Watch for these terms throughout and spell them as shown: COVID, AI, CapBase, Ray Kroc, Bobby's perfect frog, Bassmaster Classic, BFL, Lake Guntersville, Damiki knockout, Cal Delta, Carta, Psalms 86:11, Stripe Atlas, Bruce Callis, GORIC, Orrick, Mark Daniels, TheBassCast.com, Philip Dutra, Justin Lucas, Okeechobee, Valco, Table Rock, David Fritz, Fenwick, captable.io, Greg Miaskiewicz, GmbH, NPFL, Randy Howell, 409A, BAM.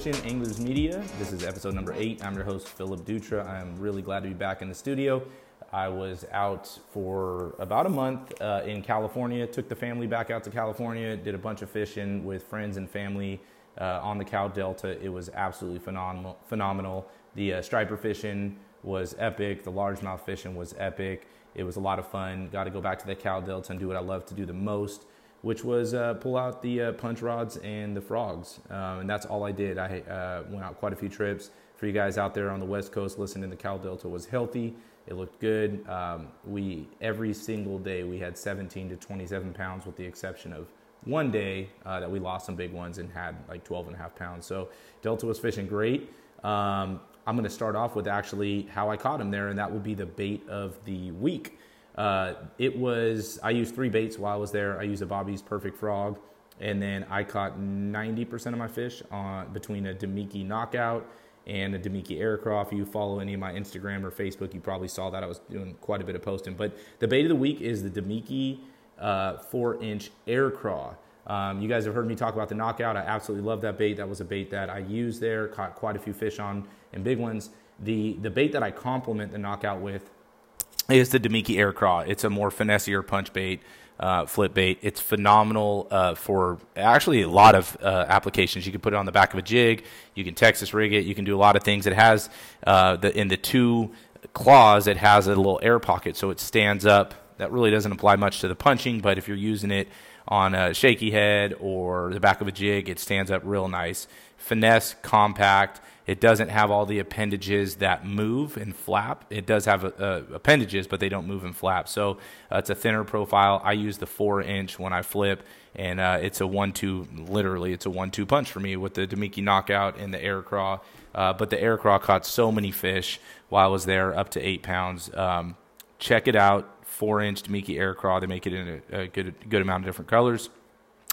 Christian Anglers Media. This is episode number 8. I'm your host, Philip Dutra. I'm really glad to be back in the studio. I was out for about a month in California, took the family back out to California, did a bunch of fishing with friends and family on the Cal Delta. It was absolutely phenomenal. The striper fishing was epic. The largemouth fishing was epic. It was a lot of fun. Got to go back to the Cal Delta and do what I love to do the most, which was pull out the punch rods and the frogs. And that's all I did. I went out quite a few trips. For you guys out there on the West Coast listening, the Cal Delta was healthy. It looked good. We every single day we had 17 to 27 pounds, with the exception of one day that we lost some big ones and had like 12.5 pounds. So Delta was fishing great. I'm going to start off with actually how I caught him there, and that will be the bait of the week. I used 3 baits while I was there. I used a Bobby's Perfect Frog, and then I caught 90% of my fish on between a Damiki Knockout and a Damiki Air Craw. If you follow any of my Instagram or Facebook, you probably saw that I was doing quite a bit of posting. But the bait of the week is the Damiki 4-inch air craw. You guys have heard me talk about the Knockout. I absolutely love that bait. That was a bait that I used there, caught quite a few fish on, and big ones. The bait that I complement the Knockout with is the Damiki Air Craw. It's a more finessier punch bait, flip bait. It's phenomenal for actually a lot of applications. You can put it on the back of a jig. You can Texas rig it. You can do a lot of things. It has, in the 2 claws, it has a little air pocket, so it stands up. That really doesn't apply much to the punching, but if you're using it on a shaky head or the back of a jig, it stands up real nice. Finesse, compact. It doesn't have all the appendages that move and flap. It does have appendages, but they don't move and flap. So it's a thinner profile. I use the 4-inch when I flip, and it's a 1-2, literally. It's a 1-2 punch for me with the Damiki Knockout and the Air Craw. But the Air Craw caught so many fish while I was there, up to 8 pounds. Check it out. 4-inch Damiki Air Craw. They make it in a good amount of different colors,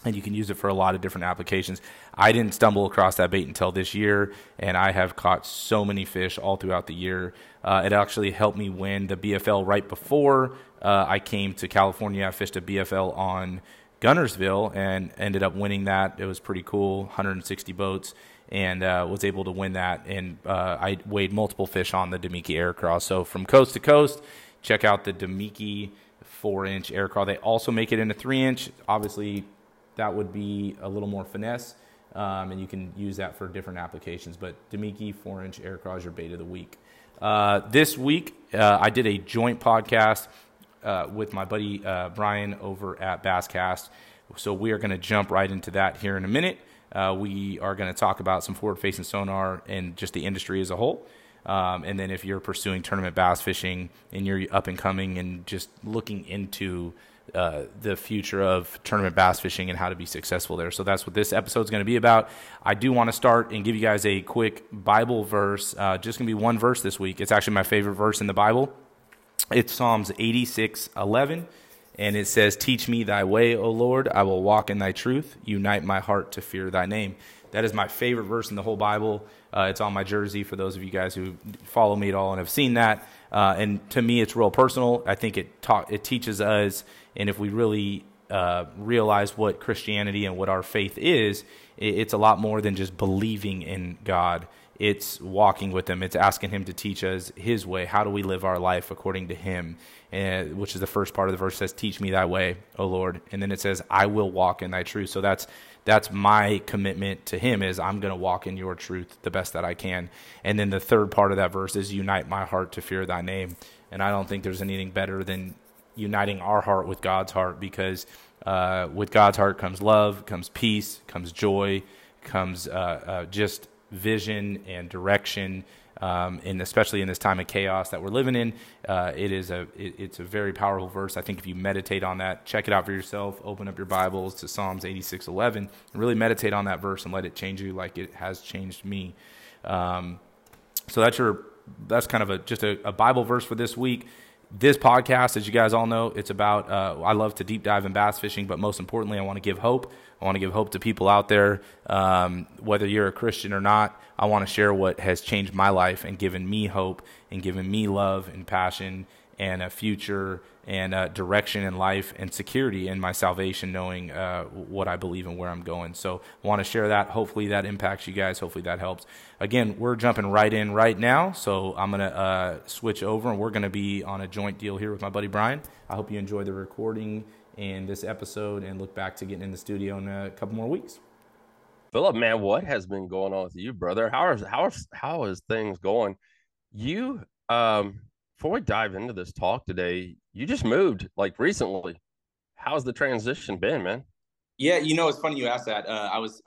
and you can use it for a lot of different applications. I didn't stumble across that bait until this year, and I have caught so many fish all throughout the year. It actually helped me win the BFL right before I came to California. I fished a BFL on Guntersville and ended up winning that. It was pretty cool, 160 boats, and was able to win that. And I weighed multiple fish on the Damiki Air Craw. So from coast to coast, check out the Damiki 4-inch Air Craw. They also make it in a 3-inch. Obviously, that would be a little more finesse, and you can use that for different applications. But Damiki 4-inch Air Craw is your bait of the week. This week, I did a joint podcast with my buddy Brian over at BassCast. So we are going to jump right into that here in a minute. We are going to talk about some forward-facing sonar and just the industry as a whole. And then if you're pursuing tournament bass fishing and you're up and coming and just looking into the future of tournament bass fishing and how to be successful there. So that's what this episode is going to be about. I do want to start and give you guys a quick Bible verse. Just going to be one verse this week. It's actually my favorite verse in the Bible. It's Psalms 86:11, and it says, "Teach me thy way, O Lord. I will walk in thy truth. Unite my heart to fear thy name." That is my favorite verse in the whole Bible. It's on my jersey for those of you guys who follow me at all and have seen that. And to me, it's real personal. I think it teaches us, and if we really realize what Christianity and what our faith is, it's a lot more than just believing in God. It's walking with him. It's asking him to teach us his way. How do we live our life according to him? Which is the first part of the verse says, "Teach me thy way, O Lord." And then it says, "I will walk in thy truth." So that's my commitment to him, is I'm going to walk in your truth the best that I can. And then the third part of that verse is, "Unite my heart to fear thy name." And I don't think there's anything better than uniting our heart with God's heart, because with God's heart comes love, comes peace, comes joy, comes just vision and direction, and especially in this time of chaos that we're living in, it's a very powerful verse. I think if you meditate on that, check it out for yourself, open up your Bibles to Psalms 86:11, and really meditate on that verse and let it change you like it has changed me. So that's kind of just a Bible verse for this week. This podcast, as you guys all know, it's about, I love to deep dive in bass fishing, but most importantly, I want to give hope. I want to give hope to people out there, whether you're a Christian or not. I want to share what has changed my life and given me hope and given me love and passion and a future and a direction in life and security in my salvation, knowing what I believe and where I'm going. So I want to share that. Hopefully that impacts you guys. Hopefully that helps. Again, we're jumping right in right now. So I'm going to switch over, and we're going to be on a joint deal here with my buddy Brian. I hope you enjoy the recording and this episode, and look back to getting in the studio in a couple more weeks. Philip, man, what has been going on with you, brother? How is things going? You, before we dive into this talk today, you just moved like recently. How's the transition been, man? Yeah, you know, it's funny you asked that. I was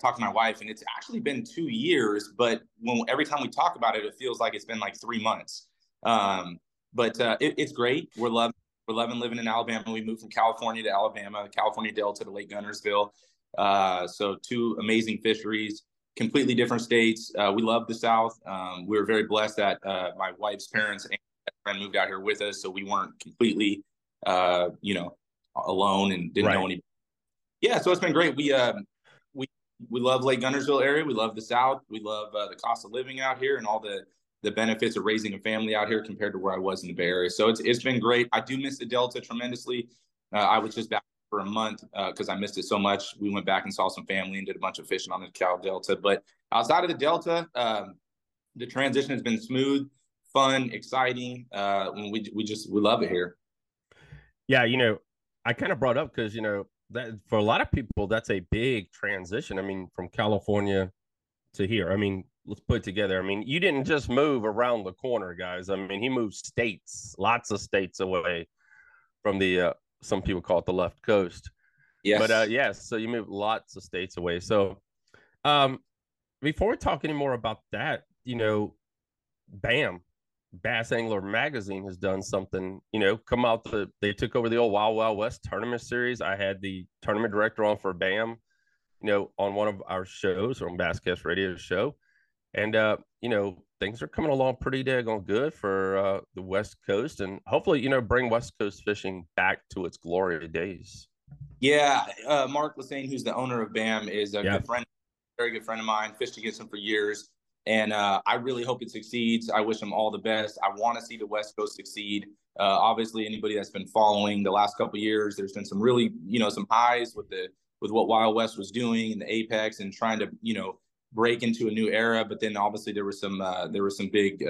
talking to my wife, and it's actually been 2 years, but every time we talk about it, it feels like it's been like 3 months. But it's great. We're loving living in Alabama. We moved from California to Alabama, California Delta to Lake Guntersville. So two amazing fisheries, completely different states. We love the South. We were very blessed that my wife's parents and friend moved out here with us, so we weren't completely alone and didn't know anybody. Yeah, so it's been great. We love Lake Guntersville area. We love the South. We love the cost of living out here and all the benefits of raising a family out here compared to where I was in the Bay Area. So it's been great. I do miss the Delta tremendously. I was just back for a month because I missed it so much. We went back and saw some family and did a bunch of fishing on the Cal Delta. But outside of the Delta, the transition has been smooth, fun, exciting. We love it here. Yeah, you know, I kind of brought up because, you know, that for a lot of people, that's a big transition. I mean, from California to here. I mean, let's put it together. I mean, you didn't just move around the corner, guys. I mean, he moved states, lots of states away from the some people call it the left coast. Yes. But so you move lots of states away. So before we talk any more about that, you know, BAM, Bass Angler Magazine, has done something, you know, come out. They took over the old Wild West tournament series. I had the tournament director on for BAM, you know, on one of our shows, on BassCast Radio show. And, you know, things are coming along pretty daggone good for the West Coast, and hopefully, you know, bring West Coast fishing back to its glory days. Yeah. Mark Lassane, who's the owner of BAM, is a good friend, very good friend of mine, fished against him for years. And I really hope it succeeds. I wish him all the best. I want to see the West Coast succeed. Obviously, anybody that's been following the last couple of years, there's been some really, you know, some highs with what Wild West was doing and the Apex and trying to, you know, break into a new era. But then obviously there were some big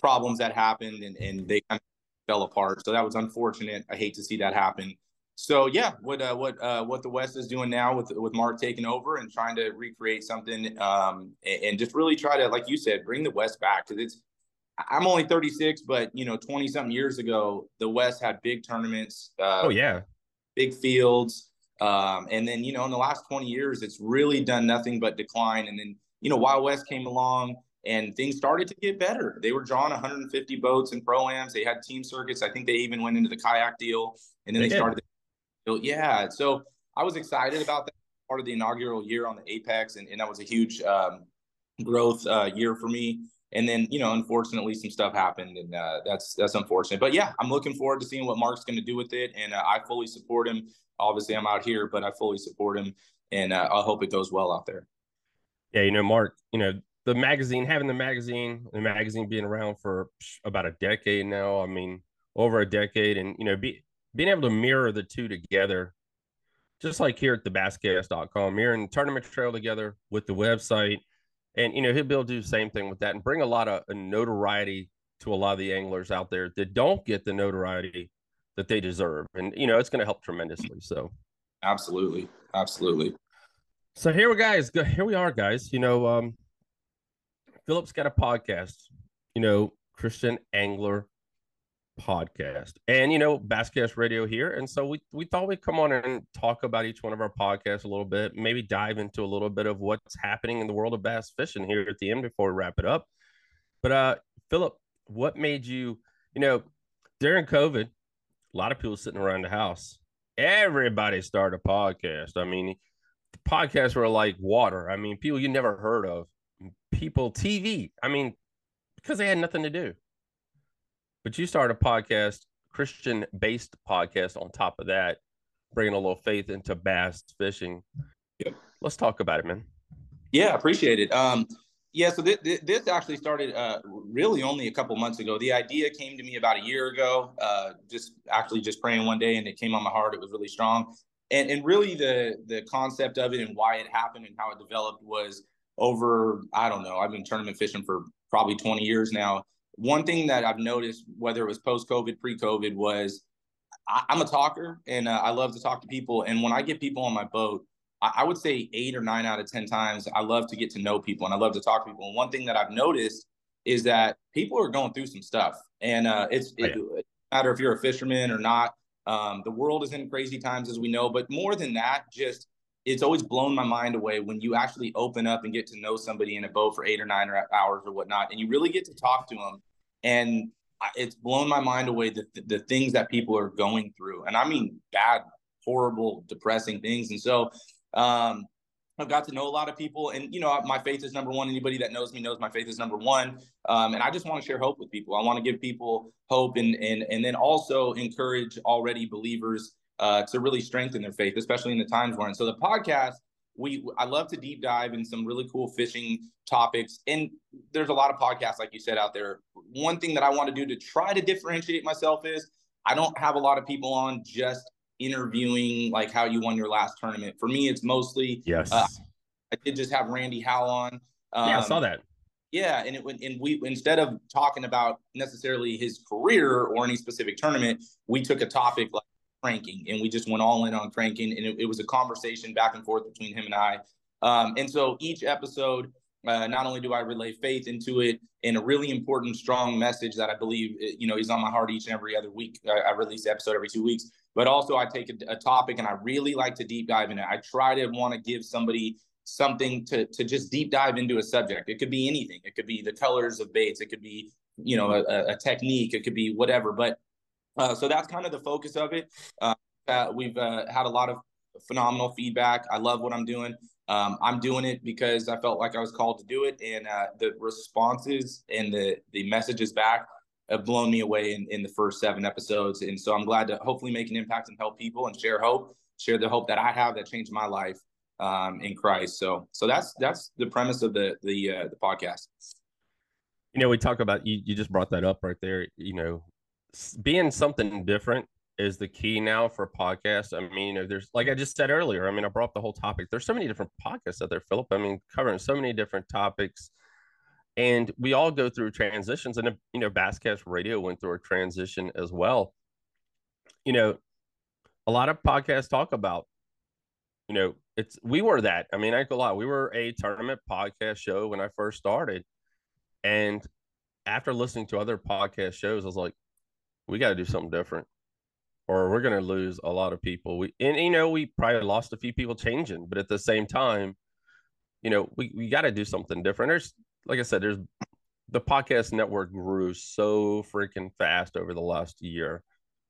problems that happened, and they kind of fell apart. So that was unfortunate. I hate to see that happen. So yeah, what the West is doing now with Mark taking over and trying to recreate something, and just really try to, like you said, bring the West back. Because I'm only 36, but you know, 20 something years ago, the West had big tournaments. Big fields. And then, you know, in the last 20 years, it's really done nothing but decline. And then, you know, Wild West came along and things started to get better. They were drawing 150 boats in pro-ams. They had team circuits. I think they even went into the kayak deal, and then they started. Yeah. So I was excited about that, part of the inaugural year on the Apex. And that was a huge, growth, year for me. And then, you know, unfortunately some stuff happened, and that's unfortunate. But yeah, I'm looking forward to seeing what Mark's going to do with it. And I fully support him. Obviously I'm out here, but I fully support him, and I hope it goes well out there. Yeah. You know, Mark, you know, the magazine, having the magazine being around for about a decade now, I mean, over a decade, and, you know, being able to mirror the two together, just like here at TheBassCast.com, mirroring the tournament trail together with the website. And, you know, he'll be able to do the same thing with that and bring a lot of notoriety to a lot of the anglers out there that don't get the notoriety that they deserve. And, you know, it's going to help tremendously. So. Absolutely. Absolutely. So here we are, guys. You know, Philip's got a podcast, you know, Christian Angler Podcast, and, you know, BassCast Radio here. And so we thought we'd come on and talk about each one of our podcasts a little bit, maybe dive into a little bit of what's happening in the world of bass fishing here at the end before we wrap it up. But Philip, what made you, you know, during COVID, a lot of people sitting around the house, everybody started a podcast. I mean, the podcasts were like water. I mean, people you never heard of, people, TV, I mean, because they had nothing to do. But you started a podcast, Christian-based podcast on top of that, bringing a little faith into bass fishing. Yep. Let's talk about it, man. Yeah, I appreciate it. Yeah, so this actually started really only a couple months ago. The idea came to me about a year ago, just praying one day, and it came on my heart. It was really strong. And really the concept of it and why it happened and how it developed was over, I don't know, I've been tournament fishing for probably 20 years now. One thing that I've noticed, whether it was post-COVID, pre-COVID, was I'm a talker, and I love to talk to people. And when I get people on my boat, I would say 8 or 9 out of 10 times, I love to get to know people and I love to talk to people. And one thing that I've noticed is that people are going through some stuff, and it doesn't matter if you're a fisherman or not. The world is in crazy times, as we know, but more than that, just it's always blown my mind away when you actually open up and get to know somebody in a boat for 8 or 9 hours or whatnot, and you really get to talk to them. And it's blown my mind away the things that people are going through. And I mean, bad, horrible, depressing things. And so, I've got to know a lot of people, and you know, my faith is number one. Anybody that knows me knows my faith is number one. And I just want to share hope with people. I want to give people hope, and then also encourage already believers to really strengthen their faith, especially in the times we're in. So the podcast, I love to deep dive in some really cool fishing topics, and there's a lot of podcasts, like you said, out there. One thing that I want to do to try to differentiate myself is I don't have a lot of people on just interviewing like how you won your last tournament. For me, it's mostly I did just have Randy Howell on. I saw that. Yeah, and we instead of talking about necessarily his career or any specific tournament, we took a topic like cranking, and we just went all in on cranking, and it was a conversation back and forth between him and I. And so each episode, not only do I relay faith into it and a really important, strong message that I believe, you know, is on my heart each and every other week. I release the episode every 2 weeks, but also I take a topic and I really like to deep dive in it. I try to want to give somebody something to just deep dive into a subject. It could be anything. It could be the colors of baits. It could be, you know, a technique. It could be whatever. But so that's kind of the focus of it. We've had a lot of phenomenal feedback. I love what I'm doing. I'm doing it because I felt like I was called to do it, and the responses and the messages back have blown me away in the first 7 episodes. And so I'm glad to hopefully make an impact and help people and share the hope that I have that changed my life in Christ. So that's the premise of the podcast. You know, we talk about, you just brought that up right there. You know, being something different is the key now for podcasts. I mean, you know, there's, like I just said earlier, I mean, I brought up the whole topic. There's so many different podcasts out there, Philip. I mean, covering so many different topics, and we all go through transitions. And, you know, Basscast Radio went through a transition as well. You know, a lot of podcasts talk about, you know, we were that. I mean, I ain't gonna lie. We were a tournament podcast show when I first started. And after listening to other podcast shows, I was like, we got to do something different, or we're going to lose a lot of people. We probably lost a few people changing, but at the same time, you know, we got to do something different. Like I said, the podcast network grew so freaking fast over the last year.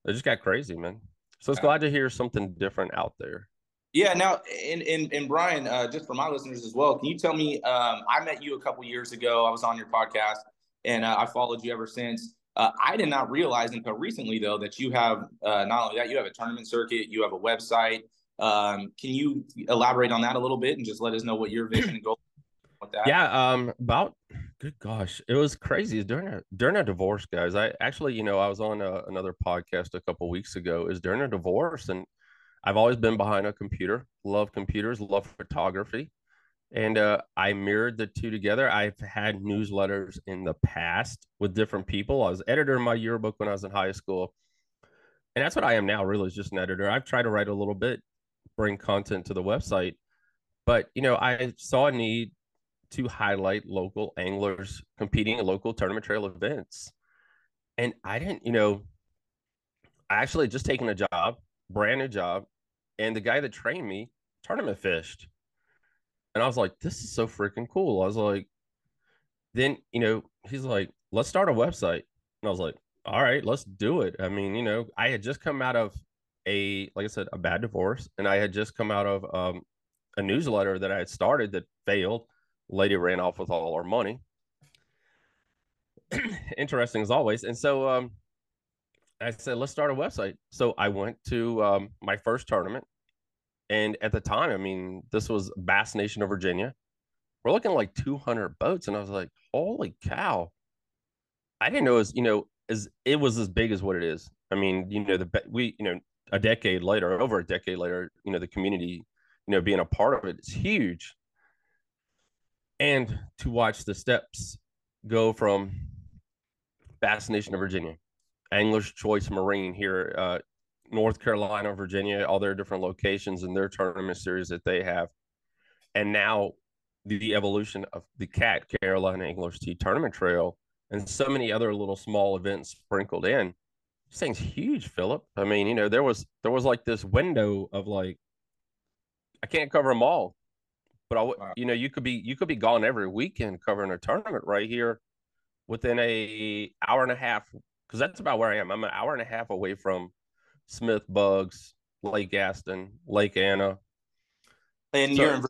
It just got crazy, man. So it's glad to hear something different out there. Yeah. Now, and Brian, just for my listeners as well, can you tell me, I met you a couple years ago. I was on your podcast, and I followed you ever since. I did not realize until recently, though, that you have not only that, you have a tournament circuit, you have a website. Can you elaborate on that a little bit and just let us know what your vision and goal with that? Yeah, about, good gosh, it was crazy. During a divorce, guys, I actually, you know, I was on another podcast a couple weeks ago. Is during a divorce, and I've always been behind a computer, love computers, love photography. And I mirrored the two together. I've had newsletters in the past with different people. I was editor in my yearbook when I was in high school. And that's what I am now, really, is just an editor. I've tried to write a little bit, bring content to the website. But, you know, I saw a need to highlight local anglers competing in local tournament trail events. And I actually just taken a job, brand new job. And the guy that trained me tournament fished. And I was like, this is so freaking cool. I was like, then, you know, he's like, let's start a website. And I was like, all right, let's do it. I mean, you know, I had just come out of like I said, a bad divorce. And I had just come out of a newsletter that I had started that failed. Lady ran off with all our money. Interesting as always. And so I said, let's start a website. So I went to my first tournament. And at the time, I mean, this was Bass Nation of Virginia. we're looking at like 200 boats. And I was like, holy cow. I didn't know it was as big as what it is. I mean, a decade later, over a decade later, the community, being a part of it is huge. And to watch the steps go from Bass Nation of Virginia, Angler's Choice Marine here, North Carolina, Virginia, all their different locations and their tournament series that they have. And now the evolution of the CAT, Carolina Anglers T Tournament Trail, and so many other little small events sprinkled in. This thing's huge, Philip. I mean, there was like this window of like, I can't cover them all, but wow. You could be gone every weekend covering a tournament right here within an hour and a half, because that's about where I am. I'm an hour and a half away from Smith Bugs, Lake Gaston, Lake Anna. And so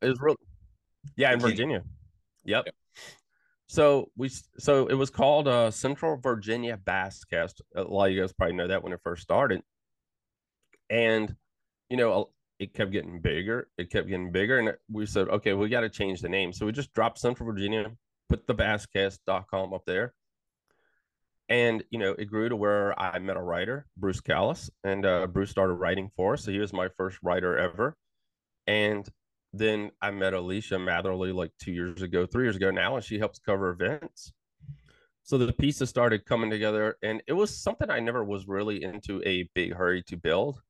in Virginia. Yep. So it was called Central Virginia Basscast. A lot of you guys probably know that when it first started. And, it kept getting bigger. And we said, okay, we got to change the name. So we just dropped Central Virginia, put the BassCast.com up there. And, it grew to where I met a writer, Bruce Callis, and Bruce started writing for us. So he was my first writer ever. And then I met Alicia Matherly like 3 years ago now, and she helps cover events. So the pieces started coming together, and it was something I never was really into a big hurry to build.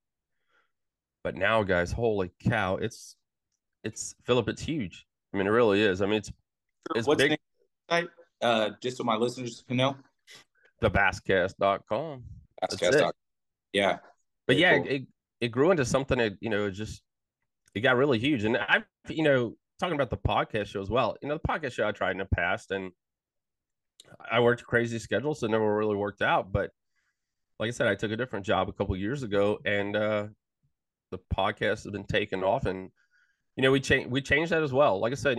But now, guys, holy cow, it's Philip, it's huge. I mean, it really is. I mean, it's what's big. Just so my listeners can know, TheBassCast.com. BassCast. Yeah, but yeah, cool. it grew into something that it got really huge. And I've, talking about the podcast show as well, the podcast show I tried in the past, and I worked crazy schedules, so it never really worked out. But like I said, I took a different job a couple of years ago, and the podcast has been taken off. And, we changed that as well. Like I said,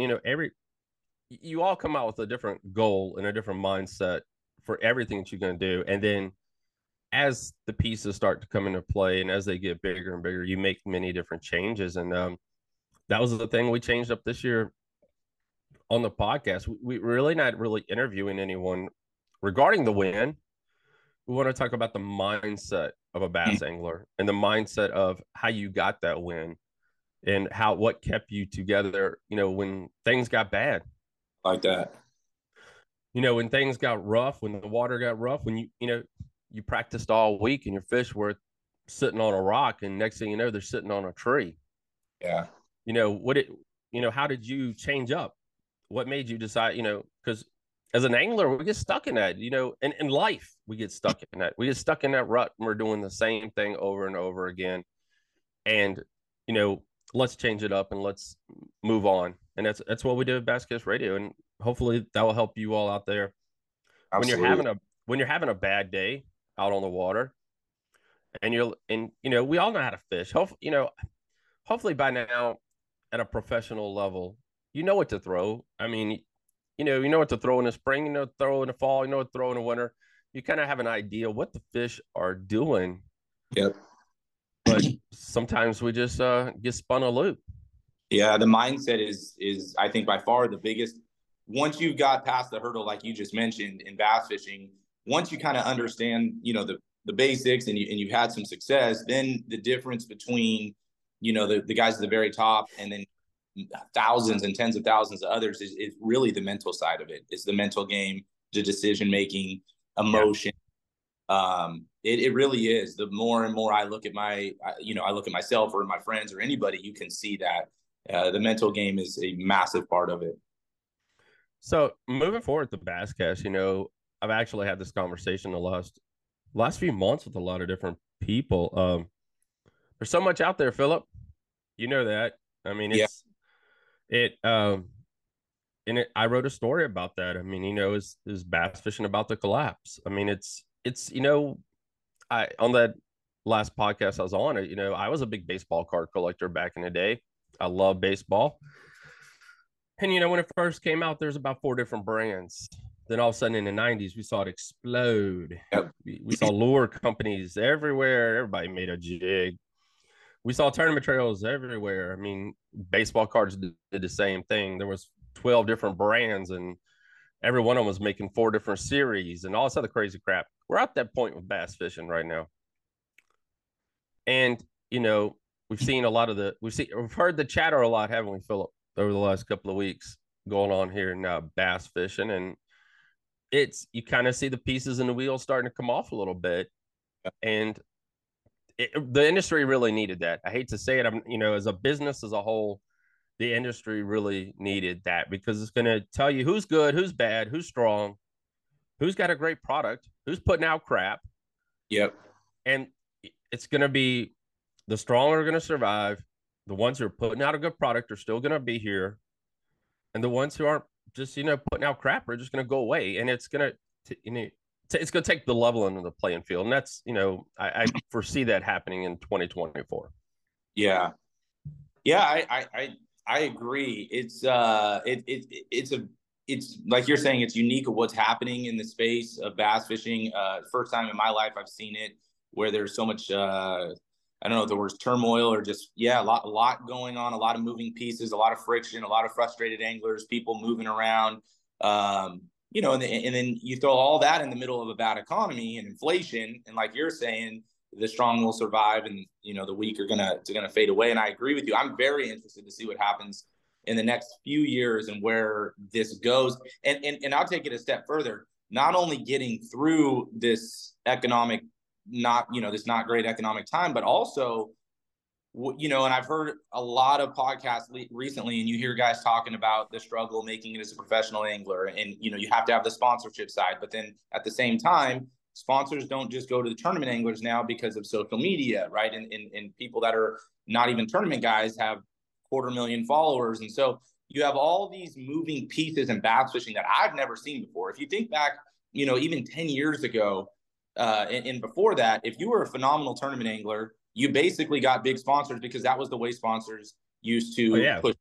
you all come out with a different goal and a different mindset for everything that you're going to do. And then as the pieces start to come into play and as they get bigger and bigger, you make many different changes. And that was the thing we changed up this year on the podcast. We're really not really interviewing anyone regarding the win. We want to talk about the mindset of a bass angler and the mindset of how you got that win and what kept you together, when things got bad. Like that. When things got rough, when the water got rough, when you practiced all week and your fish were sitting on a rock, and next thing you know, they're sitting on a tree. Yeah. How did you change up? What made you decide, because as an angler, we get stuck in that, and in life, we get stuck in that. We get stuck in that rut, and we're doing the same thing over and over again. And, let's change it up and let's move on. And that's what we do at BassCast Radio. And hopefully that will help you all out there. Absolutely. When you're having a bad day out on the water, and we all know how to fish. Hopefully by now at a professional level, you know what to throw. I mean, you know what to throw in the spring, throw in the fall, what to throw in the winter. You kind of have an idea what the fish are doing. Yep. But sometimes we just get spun a loop. Yeah, the mindset is I think by far the biggest. Once you've got past the hurdle, like you just mentioned in bass fishing, once you kind of understand, the basics and you've had some success, then the difference between, the guys at the very top and then thousands and tens of thousands of others is really the mental side of it. It's the mental game, the decision-making, emotion. Yeah. It really is. The more and more I look at I look at myself or my friends or anybody, you can see that the mental game is a massive part of it. So moving forward to BassCast, I've actually had this conversation the last few months with a lot of different people. There's so much out there, Philip, that. I mean, I wrote a story about that. I mean, is bass fishing about to collapse? I mean, I on that last podcast I was on, I was a big baseball card collector back in the day. I love baseball. And, when it first came out, there's about 4 different brands. Then all of a sudden in the 90s, we saw it explode. Yep. We saw lure companies everywhere. Everybody made a jig. We saw tournament trails everywhere. I mean, baseball cards did the same thing. There was 12 different brands, and every one of them was making 4 different series and all this other crazy crap. We're at that point with bass fishing right now. And, you know, we've seen a lot of the, we've heard the chatter a lot, haven't we, Philip, over the last couple of weeks going on here in bass fishing. And it's, you kind of see the pieces in the wheel starting to come off a little bit. And the industry really needed that. I hate to say it. You know, as a business as a whole, the industry really needed that, because it's going to tell you who's good, who's bad, who's strong, who's got a great product, who's putting out crap. Yep. And it's going to be the strong are going to survive. The ones who are putting out a good product are still going to be here. And the ones who aren't just, you know, putting out crap are just going to go away. And it's going to, you know, it's going to take the leveling of the playing field. And that's, you know, I foresee that happening in 2024. Yeah. Yeah. I agree. It's it's like you're saying, it's unique of what's happening in the space of bass fishing. First time in my life I've seen it where there's so much I don't know if the word's turmoil or just a lot going on, a lot of moving pieces, a lot of friction, a lot of frustrated anglers, people moving around. You know, and then you throw all that in the middle of a bad economy and inflation, and like you're saying, the strong will survive, and you know the weak are gonna fade away. And I agree with you. I'm very interested to see what happens in the next few years and where this goes. And I'll take it a step further. Not only getting through this economic, this not great economic time, but also, you know, and I've heard a lot of podcasts recently, and you hear guys talking about the struggle making it as a professional angler, and you know you have to have the sponsorship side, but then at the same time, sponsors don't just go to the tournament anglers now because of social media, right? And people that are not even tournament guys have 250,000 followers. And so you have all these moving pieces in bass fishing that I've never seen before. If you think back, you know, even 10 years ago and before that, if you were a phenomenal tournament angler, you basically got big sponsors because that was the way sponsors used to push,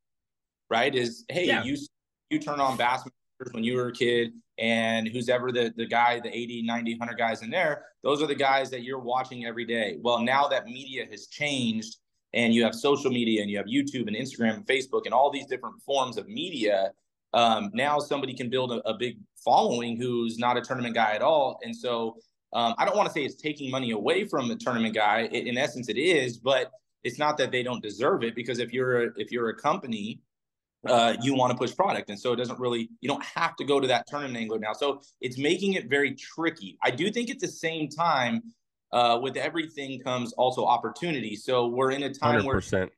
right? Is, hey, you turn on Bassmaster when you were a kid, and who's ever the guy, the 80, 90, 100 guys in there, those are the guys that you're watching every day. Well, now that media has changed and you have social media and you have YouTube and Instagram and Facebook and all these different forms of media, now somebody can build a big following who's not a tournament guy at all. And so I don't want to say it's taking money away from the tournament guy. In essence, it is, but it's not that they don't deserve it, because if you're a company, you want to push product. And so it doesn't really, you don't have to go to that tournament angler now. So it's making it very tricky. I do think at the same time, with everything comes also opportunity. So we're in a time 100%. Where,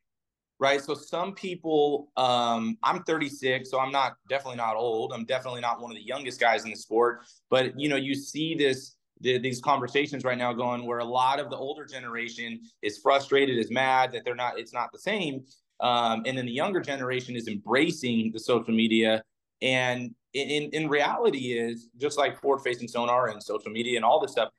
right. So some people, I'm 36, so I'm not definitely not old. I'm definitely not one of the youngest guys in the sport, but you know, you see these conversations right now going where a lot of the older generation is frustrated, is mad that it's not the same. And then the younger generation is embracing the social media. And in reality is just like forward-facing sonar and social media and all this stuff,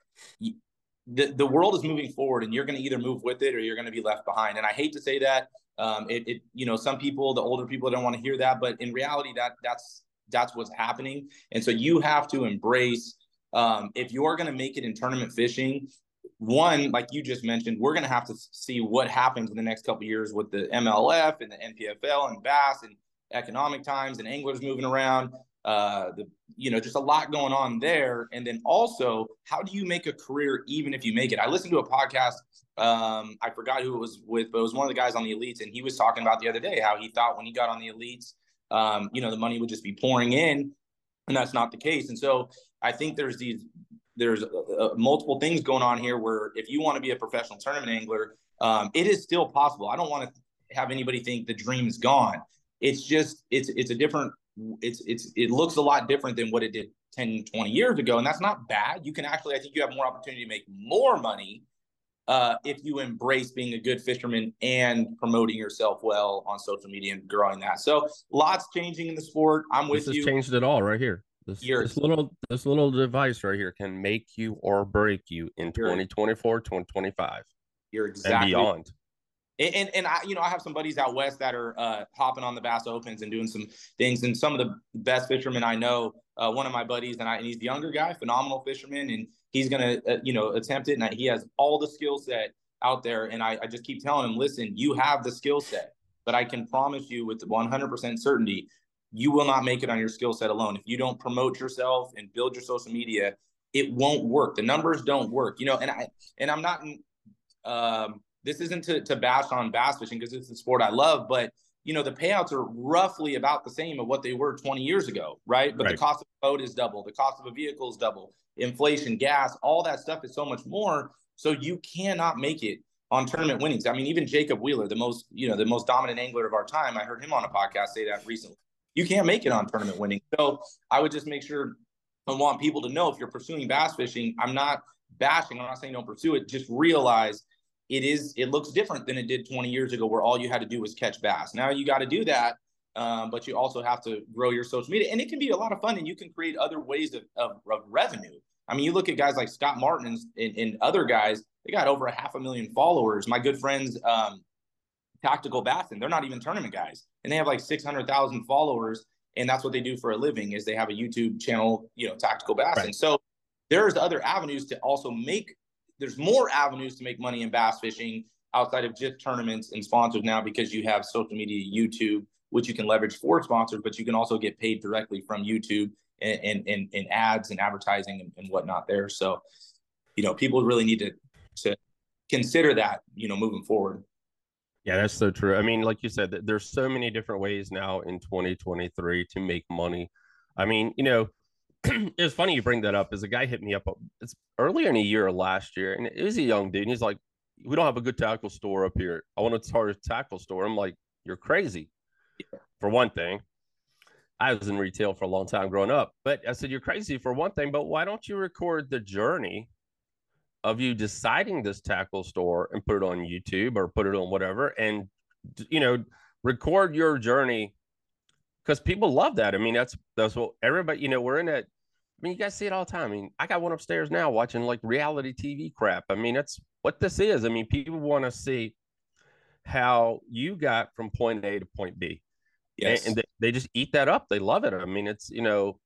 the world is moving forward, and you're going to either move with it or you're going to be left behind. And I hate to say that, you know, some people, the older people don't want to hear that, but in reality, that's what's happening. And so you have to embrace, if you're going to make it in tournament fishing, one, like you just mentioned, we're going to have to see what happens in the next couple of years with the MLF and the NPFL and bass and economic times and anglers moving around, you know, just a lot going on there. And then also, how do you make a career even if you make it? I listened to a podcast. I forgot who it was with, but it was one of the guys on the elites. And he was talking about the other day how he thought when he got on the elites, you know, the money would just be pouring in. And that's not the case. And so I think there's multiple things going on here where if you want to be a professional tournament angler, it is still possible. I don't want to have anybody think the dream is gone. It's just, it looks a lot different than what it did 10, 20 years ago. And that's not bad. You can actually, I think you have more opportunity to make more money if you embrace being a good fisherman and promoting yourself well on social media and growing that. So lots changing in the sport. I'm with you. This has changed it all right here. This little device right here can make you or break you in 2024, 2025. You're exactly. And beyond. And I, you know, I have some buddies out west that are hopping on the Bass Opens and doing some things. And some of the best fishermen I know, one of my buddies, and he's the younger guy, phenomenal fisherman, and he's going to, you know, attempt it. And he has all the skill set out there. And I just keep telling him, listen, you have the skill set, but I can promise you with 100% certainty, you will not make it on your skill set alone. If you don't promote yourself and build your social media, it won't work. The numbers don't work, you know. And I'm not, this isn't to bash on bass fishing, because it's the sport I love, but you know, the payouts are roughly about the same of what they were 20 years ago, right? But the cost of a boat is double, the cost of a vehicle is double, inflation, gas, all that stuff is so much more. So you cannot make it on tournament winnings. I mean, even Jacob Wheeler, the most dominant angler of our time, I heard him on a podcast say that recently. You can't make it on tournament winnings. So I would just make sure and want people to know, if you're pursuing bass fishing, I'm not bashing, I'm not saying don't pursue it, just realize it looks different than it did 20 years ago, where all you had to do was catch bass. Now you got to do that, but you also have to grow your social media, and it can be a lot of fun, and you can create other ways of revenue. I mean, you look at guys like Scott Martin and other guys, they got over 500,000 followers. My good friends, Tactical Bass, and they're not even tournament guys, and they have like 600,000 followers, and that's what they do for a living, is they have a YouTube channel, you know, Tactical Bass. Right. And so there's other avenues to also make. There's more avenues to make money in bass fishing outside of just tournaments and sponsors now, because you have social media, YouTube, which you can leverage for sponsors, but you can also get paid directly from YouTube and ads and advertising and whatnot there. So, you know, people really need to consider that, you know, moving forward. Yeah, that's so true. I mean, like you said, there's so many different ways now in 2023 to make money. I mean, you know, it's funny you bring that up, as a guy hit me up, it's earlier in the year last year, and it was a young dude, and he's like, we don't have a good tackle store up here. I want to start a tackle store. I'm like, you're crazy. Yeah. For one thing, I was in retail for a long time growing up, but I said, you're crazy for one thing, but why don't you record the journey of you deciding this tackle store and put it on YouTube or put it on whatever, and, you know, record your journey, because people love that. I mean, that's what everybody, you know, we're in that. I mean, you guys see it all the time. I mean, I got one upstairs now watching like reality TV crap. I mean, that's what this is. I mean, people want to see how you got from point A to point B. Yes. And they just eat that up. They love it. I mean, it's, you know,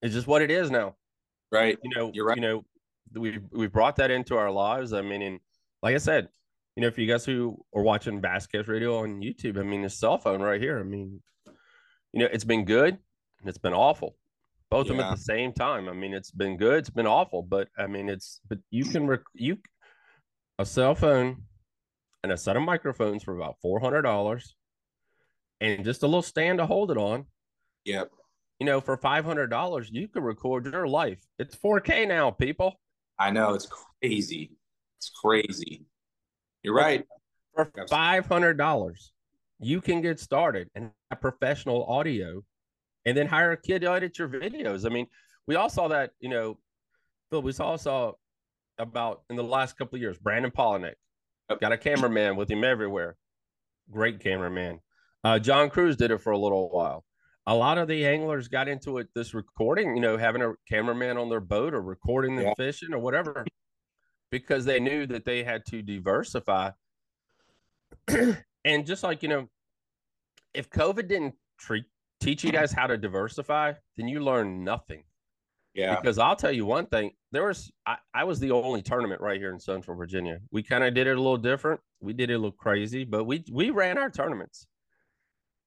it's just what it is now. Right. You know, you're right. You know, we brought that into our lives. I mean, and like I said, you know, for you guys who are watching BassCast Radio on YouTube, I mean, this cell phone right here, I mean, you know, it's been good and it's been awful, both of them at the same time. I mean, it's been good, it's been awful, but I mean, but you can, a cell phone and a set of microphones for about $400 and just a little stand to hold it on. Yep. You know, for $500, you can record your life. It's 4K now, people. I know, it's crazy. It's crazy. You're right. For $500. You can get started and have professional audio, and then hire a kid to edit your videos. I mean, we all saw that, you know, Phil, we all saw about in the last couple of years, Brandon Polinick got a cameraman with him everywhere. Great cameraman. John Cruz did it for a little while. A lot of the anglers got into it, this recording, you know, having a cameraman on their boat or recording them fishing or whatever, because they knew that they had to diversify. And just like, you know, if COVID didn't teach you guys how to diversify, then you learn nothing. Yeah. Because I'll tell you one thing, I was the only tournament right here in Central Virginia. We kind of did it a little different. We did it a little crazy, but we ran our tournaments.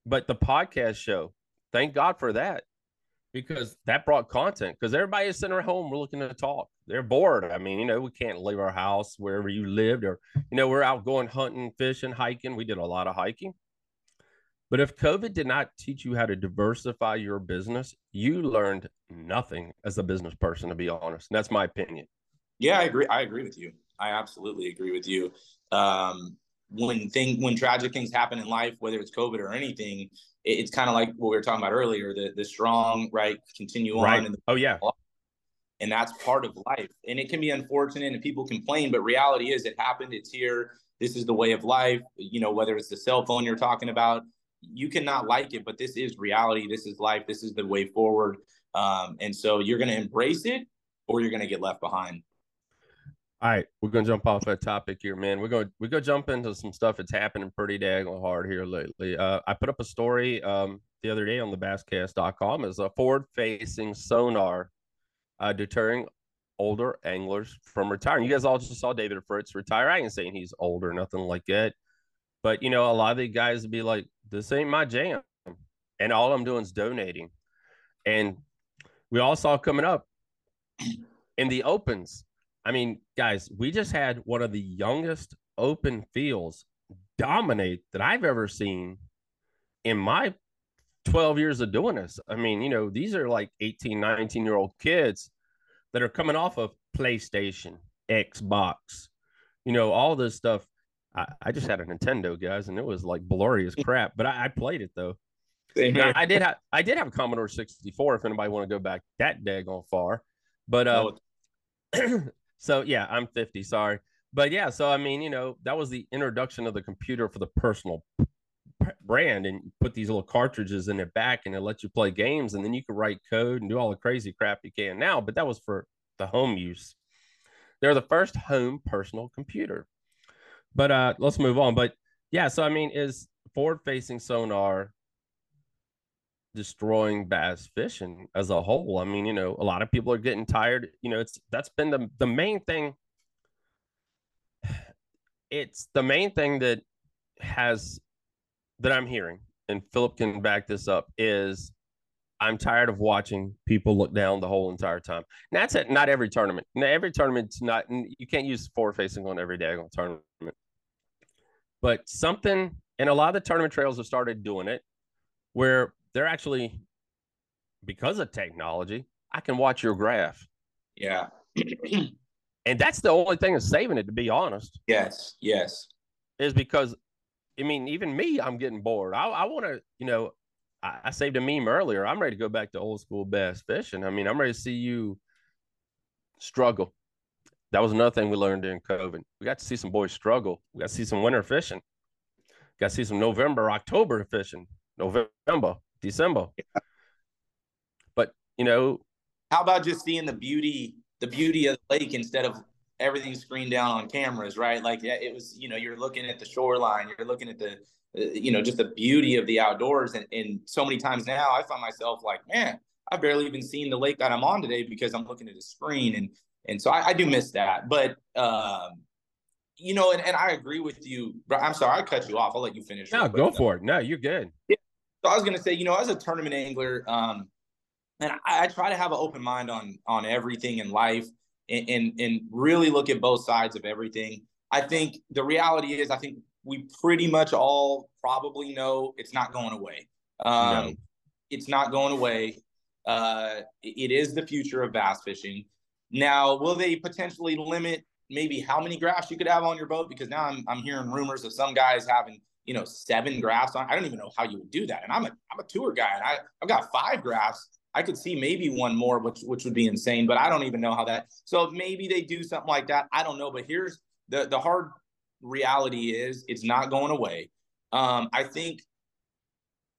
But the podcast show, thank God for that, because that brought content, because everybody is sitting at home, we're looking to talk. They're bored. I mean, you know, we can't leave our house wherever you lived, or, you know, we're out going hunting, fishing, hiking. We did a lot of hiking. But if COVID did not teach you how to diversify your business, you learned nothing as a business person, to be honest. And that's my opinion. Yeah, I agree. I agree with you. I absolutely agree with you. When tragic things happen in life, whether it's COVID or anything, it's kind of like what we were talking about earlier, the strong, right, continue on. Right. And that's part of life. And it can be unfortunate and people complain, but reality is it happened. It's here. This is the way of life. You know, whether it's the cell phone you're talking about, you cannot like it, but this is reality. This is life. This is the way forward. And so you're going to embrace it or you're going to get left behind. All right. We're going to jump off that topic here, man. We're going to jump into some stuff that's happening pretty daggone hard here lately. I put up a story the other day on TheBassCast.com as a forward-facing sonar. Deterring older anglers from retiring. You guys all just saw David Fritz retire. I ain't saying he's older, nothing like that. But, you know, a lot of the guys would be like, this ain't my jam. and all I'm doing is donating. And we all saw coming up in the opens. I mean, guys, we just had one of the youngest open fields dominate that I've ever seen in my 12 years of doing this. I mean, you know, these are like 18, 19-year-old kids that are coming off of PlayStation, Xbox, you know, all this stuff. I just had a Nintendo, guys, and it was like blurry as crap, but I played it though. Now, I did have a Commodore 64 if anybody want to go back that daggone far, but so yeah, I'm 50, sorry. But yeah, so I mean, you know, that was the introduction of the computer for the personal brand, and you put these little cartridges in it back and it lets you play games, and then you can write code and do all the crazy crap you can now, but that was for the home use. They're the first home personal computer. But let's move on. But yeah, so I mean, is forward-facing sonar destroying bass fishing as a whole? I mean, you know, a lot of people are getting tired. You know, that's been the main thing. It's the main thing that I'm hearing, and Philip can back this up, is I'm tired of watching people look down the whole entire time. And that's it. Not every tournament. Now, every tournament's not, you can't use forward facing on every daggone tournament. But something, and a lot of the tournament trails have started doing it, where they're actually, because of technology, I can watch your graph. Yeah. And that's the only thing that's saving it, to be honest. Yes, yes. Is because, I mean, even me, I'm getting bored. I want to, you know, I saved a meme earlier. I'm ready to go back to old school bass fishing. I mean, I'm ready to see you struggle. That was another thing we learned during COVID. We got to see some boys struggle. We got to see some winter fishing. Got to see some November, October fishing. November, December. Yeah. But, you know. How about just seeing the beauty of the lake instead of everything screened down on cameras, right? Like, it was, you know, you're looking at the shoreline. You're looking at the, you know, just the beauty of the outdoors. And so many times now I find myself like, man, I've barely even seen the lake that I'm on today because I'm looking at a screen. And so I do miss that. But, you know, and I agree with you. I'm sorry, I cut you off. I'll let you finish. No, go for it. No, you're good. Yeah. So I was going to say, you know, as a tournament angler, and I try to have an open mind on everything in life and really look at both sides of everything. I think the reality is, I think we pretty much all probably know it's not going away. No. It's not going away. It is the future of bass fishing. Now, will they potentially limit maybe how many graphs you could have on your boat? Because now I'm hearing rumors of some guys having, you know, 7 graphs on. I don't even know how you would do that. And I'm a tour guy, and I've got 5 graphs. I could see maybe one more, which would be insane, but I don't even know how that. So maybe they do something like that. I don't know. But here's the hard reality is, it's not going away. I think,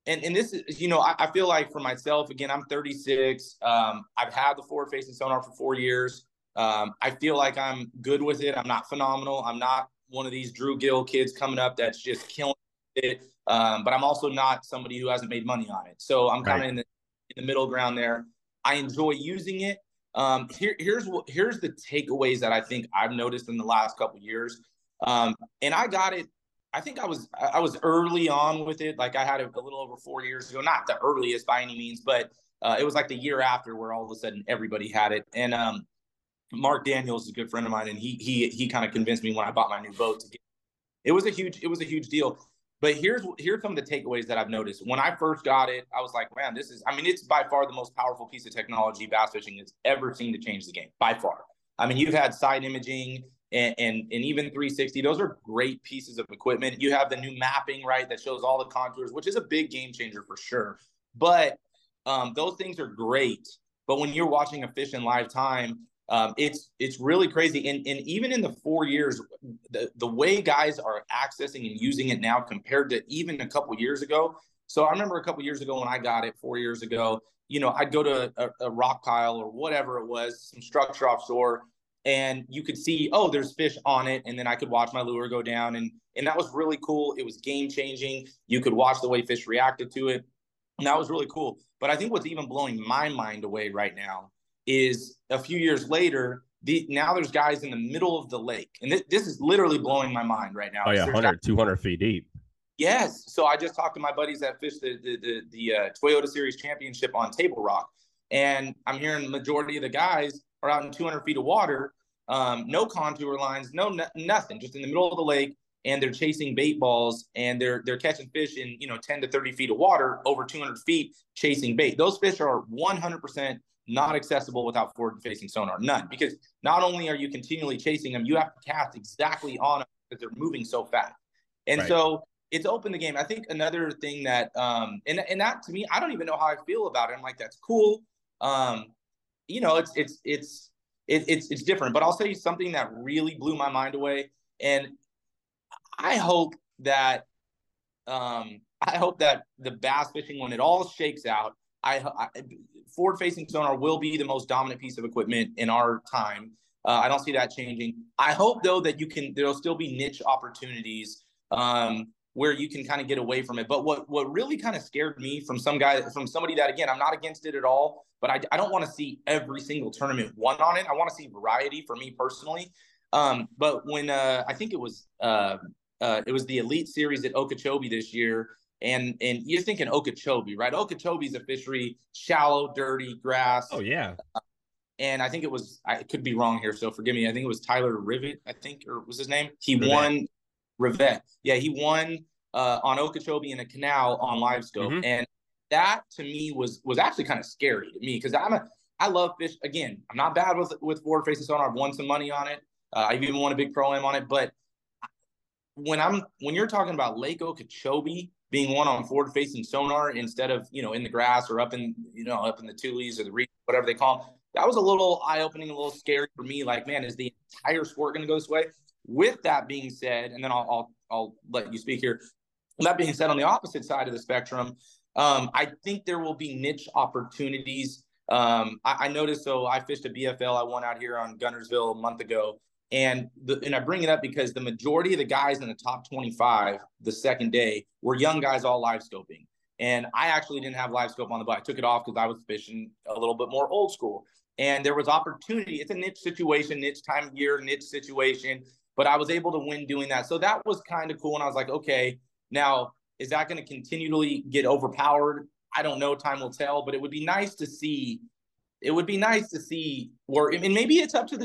and this is, you know, I feel like for myself, again, I'm 36. I've had the forward facing sonar for 4 years. I feel like I'm good with it. I'm not phenomenal. I'm not one of these Drew Gill kids coming up that's just killing it. But I'm also not somebody who hasn't made money on it. So I'm kind of in the middle ground there. I enjoy using it. Here's the takeaways that I think I've noticed in the last couple of years. And I got it. I think I was early on with it. Like, I had it a little over 4 years ago, not the earliest by any means, but it was like the year after where all of a sudden everybody had it. And Mark Daniels is a good friend of mine, and he kind of convinced me when I bought my new boat to get it. It was a huge deal. But here's some of the takeaways that I've noticed. When I first got it, I was like, man, this is, I mean, it's by far the most powerful piece of technology bass fishing has ever seen to change the game, by far. I mean, you've had side imaging and even 360. Those are great pieces of equipment. You have the new mapping, right, that shows all the contours, which is a big game changer for sure. But those things are great. But when you're watching a fish in live time, it's really crazy. And even in the 4 years, the way guys are accessing and using it now compared to even a couple years ago. So I remember a couple years ago when I got it 4 years ago, you know, I'd go to a rock pile or whatever it was, some structure offshore, and you could see, oh, there's fish on it. And then I could watch my lure go down. And that was really cool. It was game changing. You could watch the way fish reacted to it. And that was really cool. But I think what's even blowing my mind away right now is a few years later, now there's guys in the middle of the lake. And this is literally blowing my mind right now. Oh yeah, 100, 200 feet deep. Yes. So I just talked to my buddies that fished the Toyota Series Championship on Table Rock, and I'm hearing the majority of the guys are out in 200 feet of water, no contour lines, nothing, just in the middle of the lake, and they're chasing bait balls, and they're catching fish in, 10 to 30 feet of water, over 200 feet chasing bait. Those fish are 100% not accessible without forward-facing sonar, none, because not only are you continually chasing them, you have to cast exactly on them because they're moving so fast. And right. So it's opened the game. I think another thing that, and that to me, I don't even know how I feel about it. I'm like, that's cool. It's different, but I'll say something that really blew my mind away. And I hope that the bass fishing, when it all shakes out, forward-facing sonar will be the most dominant piece of equipment in our time. I don't see that changing. I hope, though, that there'll still be niche opportunities where you can kind of get away from it. But what really kind of scared me from somebody that, again, I'm not against it at all, but I don't want to see every single tournament won on it. I want to see variety for me personally. But when I think it was the Elite Series at Okeechobee this year, and you're thinking Okeechobee, right? Okeechobee's a fishery, shallow, dirty grass. Oh yeah. And I think it was, I could be wrong here, so forgive me. I think it was Tyler Rivet, or was his name? Rivet. Yeah, he won on Okeechobee in a canal on LiveScope, mm-hmm. And that to me was actually kind of scary to me because I love fish. Again, I'm not bad with forward-facing sonar. I've won some money on it. I've even won a big pro-am on it. But when you're talking about Lake Okeechobee being won on forward-facing sonar instead of in the grass or up in the Tules or the reef, whatever they call them, that was a little eye-opening, a little scary for me. Like, man, is the entire sport going to go this way? With that being said, and then I'll let you speak here. With that being said, on the opposite side of the spectrum, I think there will be niche opportunities. I noticed, so I fished a BFL. I won out here on Guntersville a month ago. And I bring it up because the majority of the guys in the top 25 the second day were young guys all live scoping. And I actually didn't have live scope on the boat. I took it off because I was fishing a little bit more old school. And there was opportunity. It's a niche situation, niche time of year, niche situation. But I was able to win doing that. So that was kind of cool. And I was like, okay, now is that going to continually get overpowered? I don't know. Time will tell. But it would be nice to see. It would be nice to see. Or and maybe it's up to the,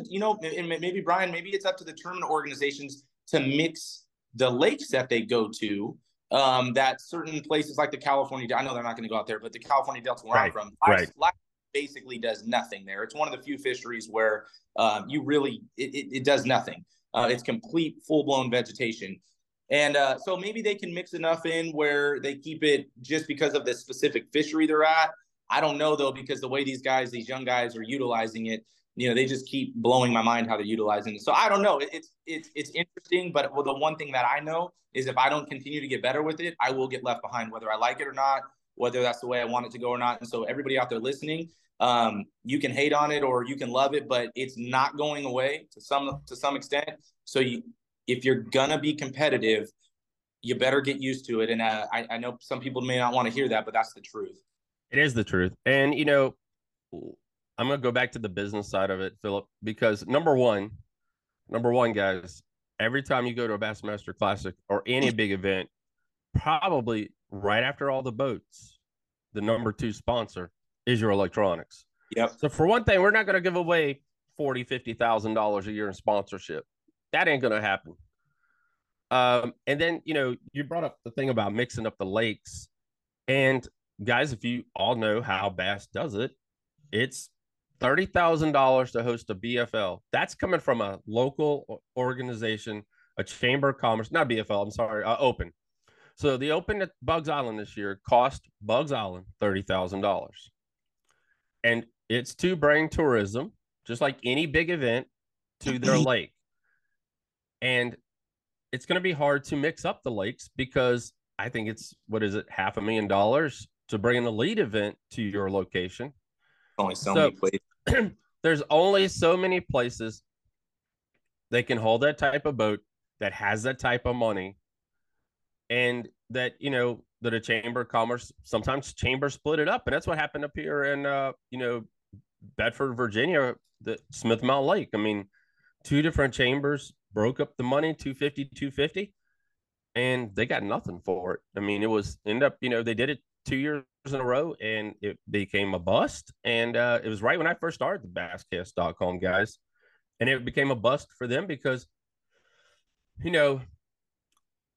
and maybe Brian, maybe it's up to the tournament organizations to mix the lakes that they go to. That certain places like the California, I know they're not going to go out there, but the California Delta where I'm from, life basically does nothing there. It's one of the few fisheries where it does nothing. It's complete full-blown vegetation. And so maybe they can mix enough in where they keep it just because of the specific fishery they're at. I don't know, though, because the way these young guys are utilizing it, they just keep blowing my mind how they're utilizing it. So I don't know. It's interesting. But the one thing that I know is if I don't continue to get better with it, I will get left behind, whether I like it or not, whether that's the way I want it to go or not. And so everybody out there listening, you can hate on it or you can love it, but it's not going away to some extent. So if you're going to be competitive, you better get used to it. And I know some people may not want to hear that, but that's the truth. It is the truth. And, I'm going to go back to the business side of it, Philip, because number one, guys, every time you go to a Bassmaster Classic or any big event, probably right after all the boats, the number two sponsor is your electronics. Yep. So for one thing, we're not going to give away $40,000, $50,000 a year in sponsorship. That ain't going to happen. And then, you brought up the thing about mixing up the lakes. And guys, if you all know how Bass does it, it's $30,000 to host a BFL. That's coming from a local organization, a chamber of commerce, not BFL, I'm sorry, Open. So the Open at Bugs Island this year cost Bugs Island $30,000. And it's to bring tourism, just like any big event, to their lake. And it's going to be hard to mix up the lakes because I think it's, $500,000 to bring an elite event to your location. Only so many places. There's only so many places that can hold that type of boat, that has that type of money, and that, that a chamber of commerce, sometimes chambers split it up. And that's what happened up here in, Bedford, Virginia, the Smith Mountain Lake. I mean, two different chambers broke up the money, 250, and they got nothing for it. I mean, it was end up, you know, they did it 2 years in a row and it became a bust. And it was right when I first started the BassCast.com guys, and it became a bust for them because, you know,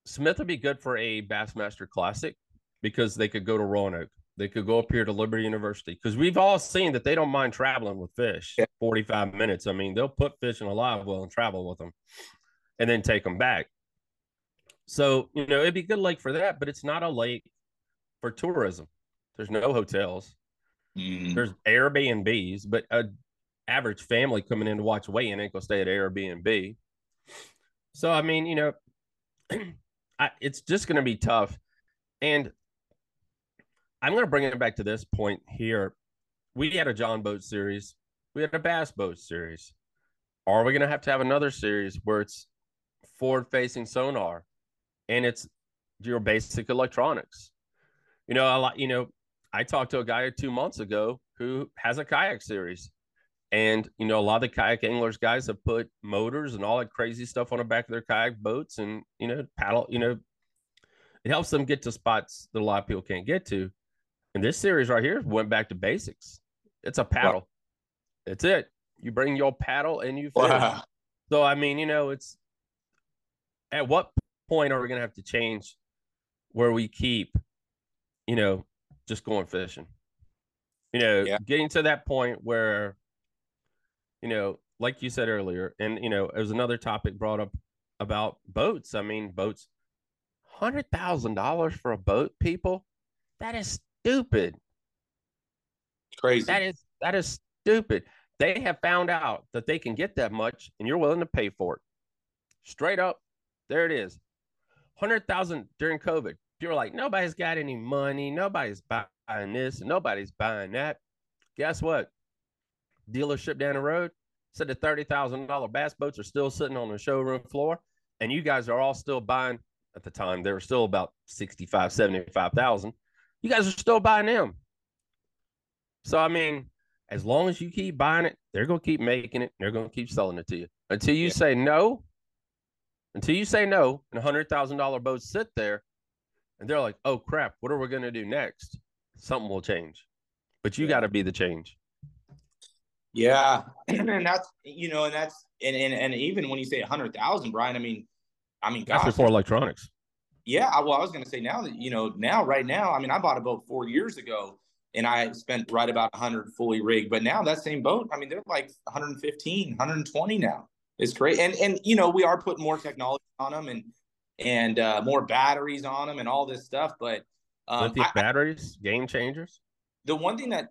Smith would be good for a Bassmaster Classic because they could go to Roanoke. They could go up here to Liberty University because we've all seen that they don't mind traveling with fish. Yeah. 45 minutes. I mean, they'll put fish in a live well and travel with them and then take them back. So, you know, it'd be a good lake for that, but it's not a lake for tourism. There's no hotels. Mm. There's Airbnbs, but an average family coming in to watch weigh-in ain't going to stay at Airbnb. So, I mean, you know, it's just going to be tough. And I'm going to bring it back to this point here. We had a John boat series. We had a bass boat series. Are we going to have another series where it's forward-facing sonar and it's your basic electronics? You know, I talked to a guy 2 months ago who has a kayak series. And, you know, a lot of the kayak anglers guys have put motors and all that crazy stuff on the back of their kayak boats and, you know, paddle, you know, it helps them get to spots that a lot of people can't get to. And this series right here went back to basics. It's a paddle. Wow. That's it. You bring your paddle and you fish. Wow. So, I mean, you know, it's at what point are we going to have to change where we keep, you know, just going fishing, you know, getting to that point where, you know, like you said earlier, and, you know, it was another topic brought up about boats. I mean, boats, $100,000 for a boat, people. That is stupid. Crazy. That is stupid. They have found out that they can get that much and you're willing to pay for it. Straight up. There it is. 100,000 during COVID. You're like, nobody's got any money. Nobody's buying this. Nobody's buying that. Guess what? Dealership down the road said the $30,000 bass boats are still sitting on the showroom floor. And you guys are all still buying. At the time, they were still about 65, 75,000. You guys are still buying them. So, I mean, as long as you keep buying it, they're going to keep making it. They're going to keep selling it to you until you say no. Until you say no, and $100,000 boats sit there, and they're like, oh, crap, what are we going to do next? Something will change. But you got to be the change. Yeah. And that's, you know, and that's, and even when you say 100,000, Brian, I mean, gosh, that's before electronics. Yeah. Well, I was going to say now that, you know, right now, I mean, I bought a boat 4 years ago and I spent right about 100 fully rigged, but now that same boat, I mean, they're like 115, 120 now. It's great. And, you know, we are putting more technology on them and more batteries on them and all this stuff, but batteries, game changers. The one thing that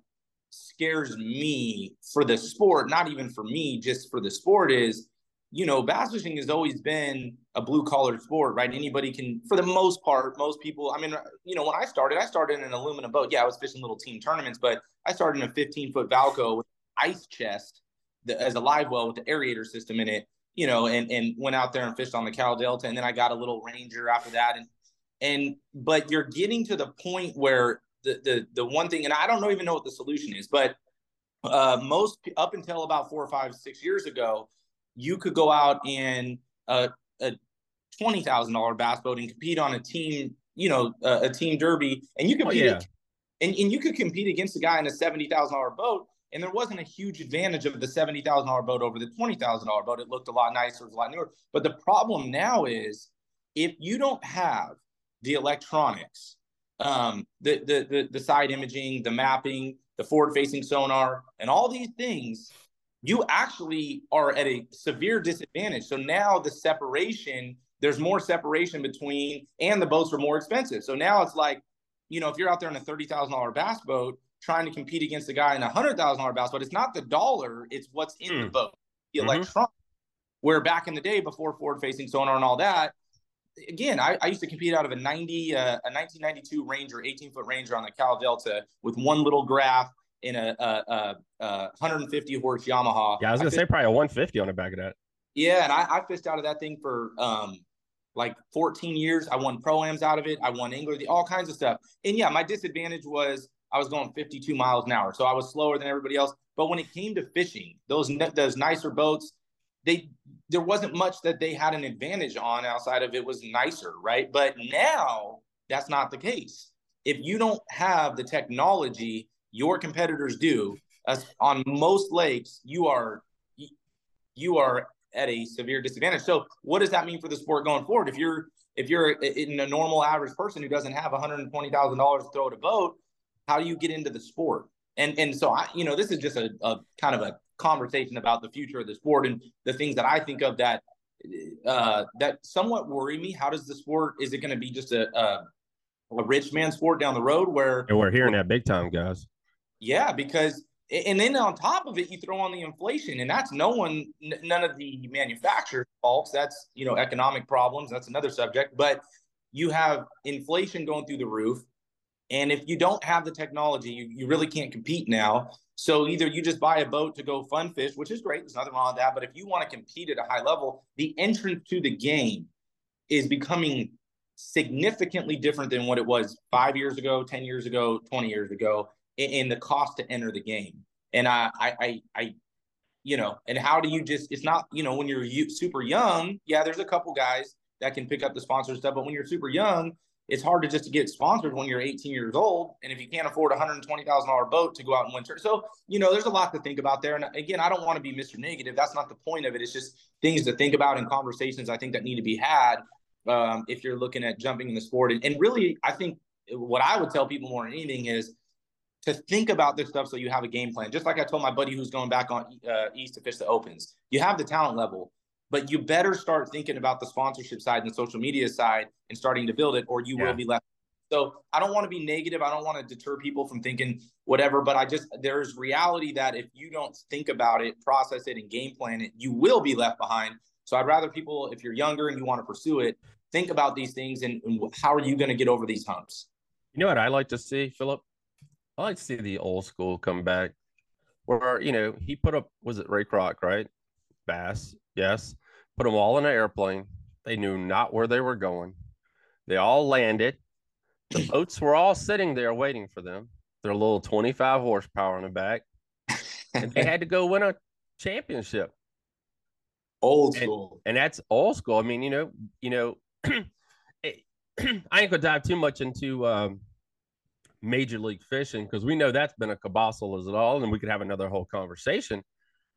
scares me for the sport, not even for me, just for the sport is, you know, bass fishing has always been a blue-collar sport, right? Anybody can, for the most part, most people, I mean, you know, when I started in an aluminum boat. Yeah, I was fishing little team tournaments, but I started in a 15-foot Valco with ice chest as a live well with the aerator system in it, you know, and went out there and fished on the Cal Delta, and then I got a little Ranger after that. But you're getting to the point where the one thing, and I don't even know what the solution is, but most up until about 4 or 5, 6 years ago, you could go out in a $20,000 bass boat and compete on a team, you know, a team derby, and you compete, and you could compete against a guy in a $70,000 boat, and there wasn't a huge advantage of the $70,000 boat over the $20,000 boat. It looked a lot nicer, it was a lot newer. But the problem now is if you don't have the electronics, the side imaging, the mapping, the forward-facing sonar, and all these things, you actually are at a severe disadvantage. So now the separation, there's more separation between, and the boats are more expensive. So now it's like, you know, if you're out there in a $30,000 bass boat trying to compete against a guy in a $100,000 bass boat, it's not the dollar, it's what's in the boat, the electronic. Where back in the day before forward-facing sonar and all that, again, I used to compete out of a 1992 Ranger, 18-foot Ranger on the Cal Delta with one little graph, in a 150 horse Yamaha. Yeah, I was gonna say probably a 150 on the back of that. Yeah, and I fished out of that thing for like 14 years. I won pro-ams out of it. I won angler, all kinds of stuff. And yeah, my disadvantage was I was going 52 miles an hour, so I was slower than everybody else. But when it came to fishing, those nicer boats, there wasn't much that they had an advantage on outside of it was nicer, right? But now that's not the case. If you don't have the technology your competitors do, on most lakes, you are at a severe disadvantage. So what does that mean for the sport going forward? If you're in a normal average person who doesn't have $120,000 to throw at a boat, how do you get into the sport? And so I, you know, this is just a kind of a conversation about the future of the sport and the things that I think of that that somewhat worry me. How does the sport, is it going to be just a rich man sport down the road where, and we're hearing that big time, guys? Yeah, because, and then on top of it, you throw on the inflation, and that's none of the manufacturer's faults. That's, you know, economic problems. That's another subject, but you have inflation going through the roof. And if you don't have the technology, you really can't compete now. So either you just buy a boat to go fun fish, which is great. There's nothing wrong with that. But if you want to compete at a high level, the entrance to the game is becoming significantly different than what it was 5 years ago, 10 years ago, 20 years ago, in the cost to enter the game. And I you know, and how do you just, it's not, you know, when you're super young, yeah, there's a couple guys that can pick up the sponsor stuff. But when you're super young, it's hard to just to get sponsored when you're 18 years old. And if you can't afford a $120,000 boat to go out and win. So, you know, there's a lot to think about there. And again, I don't want to be Mr. Negative. That's not the point of it. It's just things to think about and conversations I think that need to be had if you're looking at jumping in the sport. And really, I think what I would tell people more than anything is to think about this stuff so you have a game plan. Just like I told my buddy who's going back on East to fish the Opens, you have the talent level, but you better start thinking about the sponsorship side and the social media side and starting to build it, or you will be left. So I don't want to be negative. I don't want to deter people from thinking whatever, but there's reality that if you don't think about it, process it, and game plan it, you will be left behind. So I'd rather people, if you're younger and you want to pursue it, think about these things and how are you going to get over these humps? You know what I like to see, Philip? I like to see the old school come back where, you know, he put up, was it Ray Kroc, right? Bass. Yes. Put them all in an airplane. They knew not where they were going. They all landed. The boats were all sitting there waiting for them. Their little 25 horsepower in the back. And they had to go win a championship. Old school. And that's old school. I mean, you know, I ain't gonna dive too much into major league fishing because we know that's been a cabosel as it all, and we could have another whole conversation.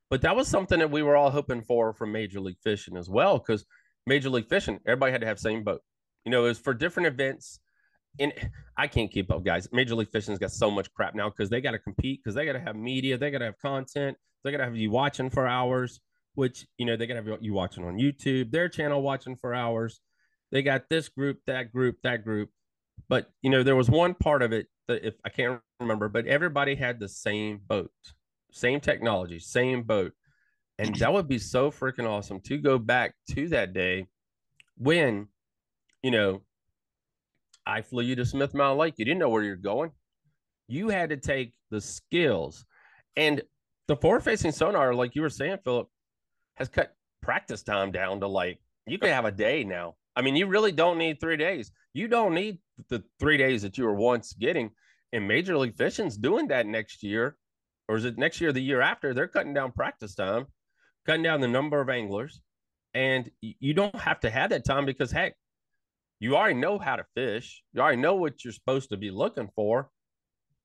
But that was something that we were all hoping for from Major League Fishing as well, because Major League Fishing, everybody had to have the same boat. You know, it was for different events. And I can't keep up, guys. Major League Fishing's got so much crap now because they got to compete, because they got to have media, they got to have content, they got to have you watching for hours, which, you know, they got to have you watching on YouTube, their channel watching for hours. They got this group, that group, that group. But, you know, there was one part of it that if I can't remember, but everybody had the same boat. Same technology, same boat. And that would be so freaking awesome to go back to that day when, you know, I flew you to Smith Mountain Lake. You didn't know where you're going. You had to take the skills. And the forward-facing sonar, like you were saying, Philip, has cut practice time down to, like, you could have a day now. I mean, you really don't need 3 days. You don't need the 3 days that you were once getting. And Major League Fishing's doing that next year. Or is it next year, the year after? They're cutting down practice time, cutting down the number of anglers. And you don't have to have that time because, heck, you already know how to fish. You already know what you're supposed to be looking for.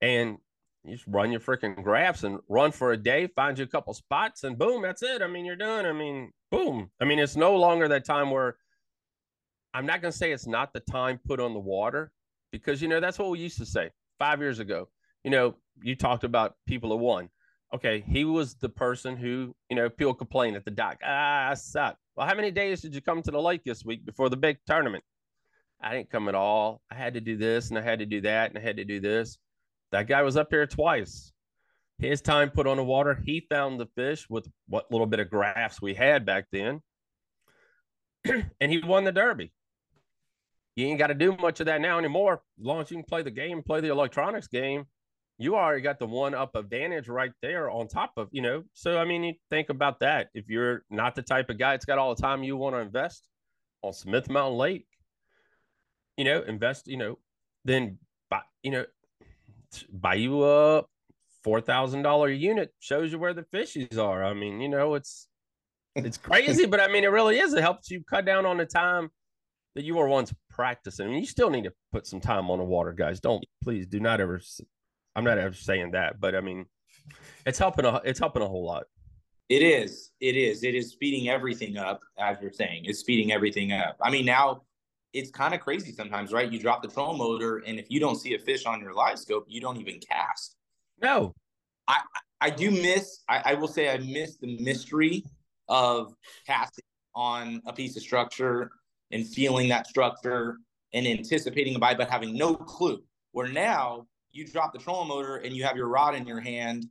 And you just run your freaking graphs and run for a day, find you a couple spots, and boom, that's it. I mean, you're done. I mean, boom. I mean, it's no longer that time where I'm not going to say it's not the time put on the water because, you know, that's what we used to say 5 years ago. You know, you talked about people that won. Okay, he was the person who, you know, people complain at the dock. I suck. Well, how many days did you come to the lake this week before the big tournament? I didn't come at all. I had to do this, and I had to do that, and I had to do this. That guy was up here twice. His time put on the water, he found the fish with what little bit of graphs we had back then, and he won the Derby. You ain't got to do much of that now anymore. As long as you can play the game, play the electronics game, you already got the one-up advantage right there on top of, you know. So, I mean, you think about that. If you're not the type of guy that's got all the time you want to invest on Smith Mountain Lake, you know, invest, you know, then, buy you a $4,000 unit, shows you where the fishies are. I mean, you know, it's It's crazy, but I mean, it really is. It helps you cut down on the time that you were once practicing. I mean, you still need to put some time on the water, guys. Don't, please do not ever. I'm not ever saying that, but I mean, it's helping a whole lot. It is speeding everything up, as you're saying. It's speeding everything up. I mean, now it's kind of crazy sometimes, right? You drop the trolling motor, and if you don't see a fish on your live scope, you don't even cast. No. I do miss, I will say I miss the mystery of casting on a piece of structure and feeling that structure and anticipating a bite, but having no clue. Where now you drop the trolling motor and you have your rod in your hand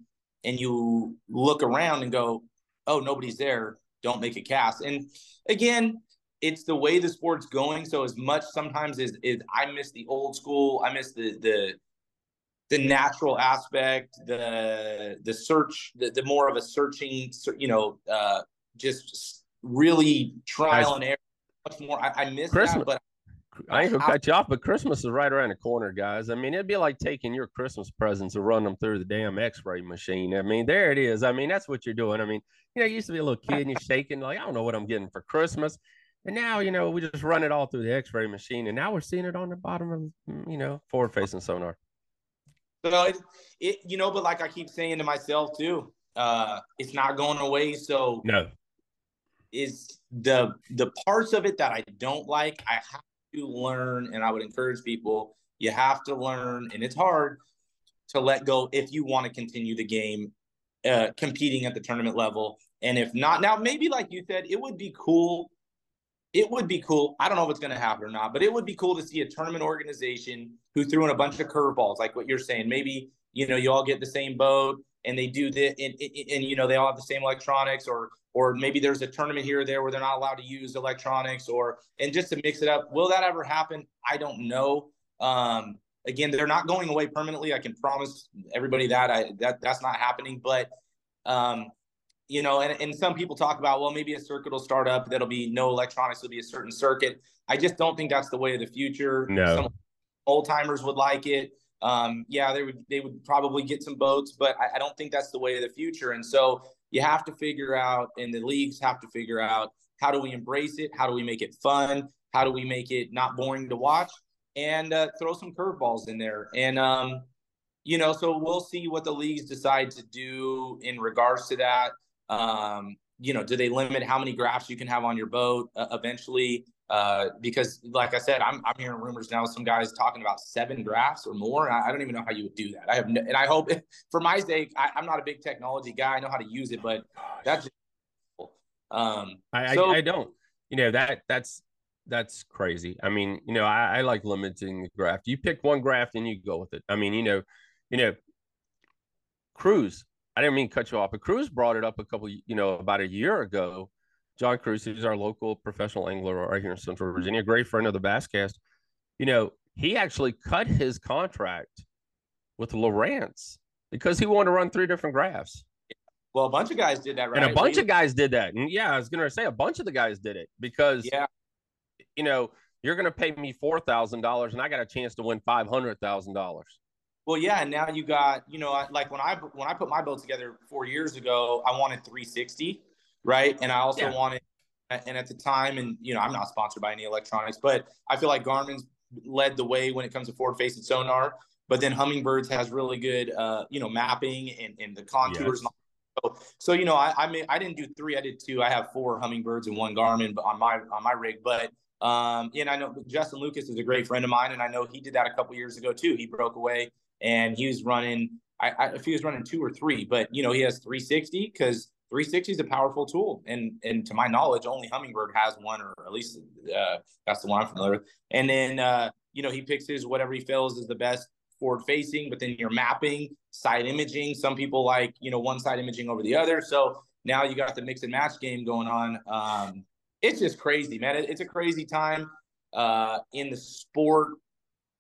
and you look around and go, oh, nobody's there. Don't make a cast. And again, it's the way the sport's going. So as much sometimes as I miss the old school, I miss the natural aspect, the search, the more of a searching, you know, just really trial and error. Much more. I miss Christmas. That, but I ain't gonna cut you off. But Christmas is right around the corner, guys. I mean, it'd be like taking your Christmas presents and running them through the damn X-ray machine. I mean, there it is. I mean, that's what you're doing. I mean, you know, you used to be a little kid and you're shaking like, I don't know what I'm getting for Christmas. And now, you know, we just run it all through the X-ray machine, and now we're seeing it on the bottom of, you know, forward-facing sonar. So it you know, but like I keep saying to myself too, it's not going away. So no, is the parts of it that I don't like, I have to learn, and I would encourage people, you have to learn, and it's hard to let go if you want to continue the game, competing at the tournament level. And if not, now maybe like you said, it would be cool. It would be cool. I don't know if it's going to happen or not, but it would be cool to see a tournament organization who threw in a bunch of curveballs, like what you're saying. Maybe, you know, you all get the same boat and they do this, and you know, they all have the same electronics, or maybe there's a tournament here or there where they're not allowed to use electronics, and just to mix it up. Will that ever happen? I don't know. Again, they're not going away permanently. I can promise everybody that that's not happening, but, you know, and some people talk about, well, maybe a circuit will start up. That'll be no electronics. It'll be a certain circuit. I just don't think that's the way of the future. No. Some old timers would like it. Yeah, they would probably get some boats, but I don't think that's the way of the future. And so you have to figure out, and the leagues have to figure out, how do we embrace it? How do we make it fun? How do we make it not boring to watch? And throw some curveballs in there. And, you know, so we'll see what the leagues decide to do in regards to that. You know, do they limit how many graphs you can have on your boat eventually? Because like I said, I'm hearing rumors now, some guys talking about 7 graphs or more. I don't even know how you would do that. And I hope, for my sake, I'm not a big technology guy. I know how to use it, but that's just cool. I don't, you know, that's crazy. I mean, you know, I like limiting the graph. You pick one graph and you go with it. I mean, you know, Cruz, I didn't mean to cut you off, but Cruz brought it up about a year ago. John Cruz, who's our local professional angler right here in Central Virginia, great friend of the BassCast. You know, he actually cut his contract with Lawrence because he wanted to run 3 different graphs. Well, a bunch of guys did that, right? And a bunch of guys did that. And yeah, I was going to say a bunch of the guys did it because, yeah, you know, you're going to pay me $4,000 and I got a chance to win $500,000. Well, yeah, and now you got, you know, like when I put my boat together 4 years ago, I wanted 360, right? And I also wanted, and at the time, and you know, I'm not sponsored by any electronics, but I feel like Garmin's led the way when it comes to forward-facing sonar. But then Hummingbirds has really good, you know, mapping and the contours. Yes. And all. So you know, I didn't do 3, I did 2. I have 4 Hummingbirds and 1 Garmin on my rig, but. And I know Justin Lucas is a great friend of mine, and I know he did that a couple years ago too. He broke away and he was running, if he was running 2 or 3, but you know, he has 360 because 360 is a powerful tool. And to my knowledge, only Hummingbird has 1, or at least, that's the one I'm familiar with. And then, you know, he picks his, whatever he feels is the best forward facing, but then you're mapping, side imaging. Some people like, you know, one side imaging over the other. So now you got the mix and match game going on. It's just crazy, man. It's a crazy time in the sport,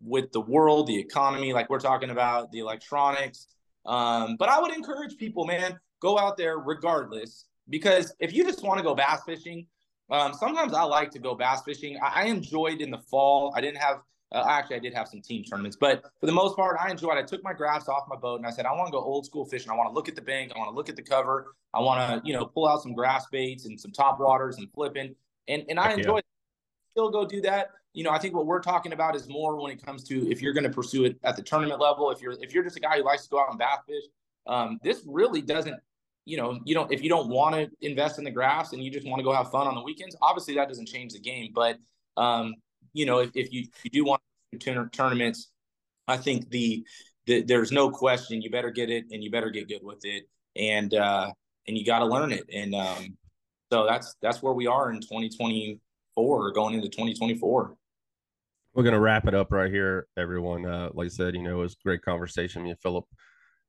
with the world, the economy, like we're talking about, the electronics. But I would encourage people, man, go out there regardless, because if you just want to go bass fishing, sometimes I like to go bass fishing. I enjoyed in the fall. I didn't have Actually, I did have some team tournaments, but for the most part, I enjoyed it. I took my graphs off my boat and I said, I want to go old school fishing. I want to look at the bank. I want to look at the cover. I want to, you know, pull out some grass baits and some top waters and flipping. And I enjoyed it. Still go do that. You know, I think what we're talking about is more when it comes to if you're going to pursue it at the tournament level, if you're just a guy who likes to go out and bass fish, this really doesn't, you know, if you don't want to invest in the graphs and you just want to go have fun on the weekends, obviously that doesn't change the game. But, you know, if you do want to do tournaments, I think there's no question, you better get it and you better get good with it. And you got to learn it. And so that's where we are in 2024 going into 2024. We're going to wrap it up right here, everyone. Like I said, you know, it was a great conversation. Me and Philip,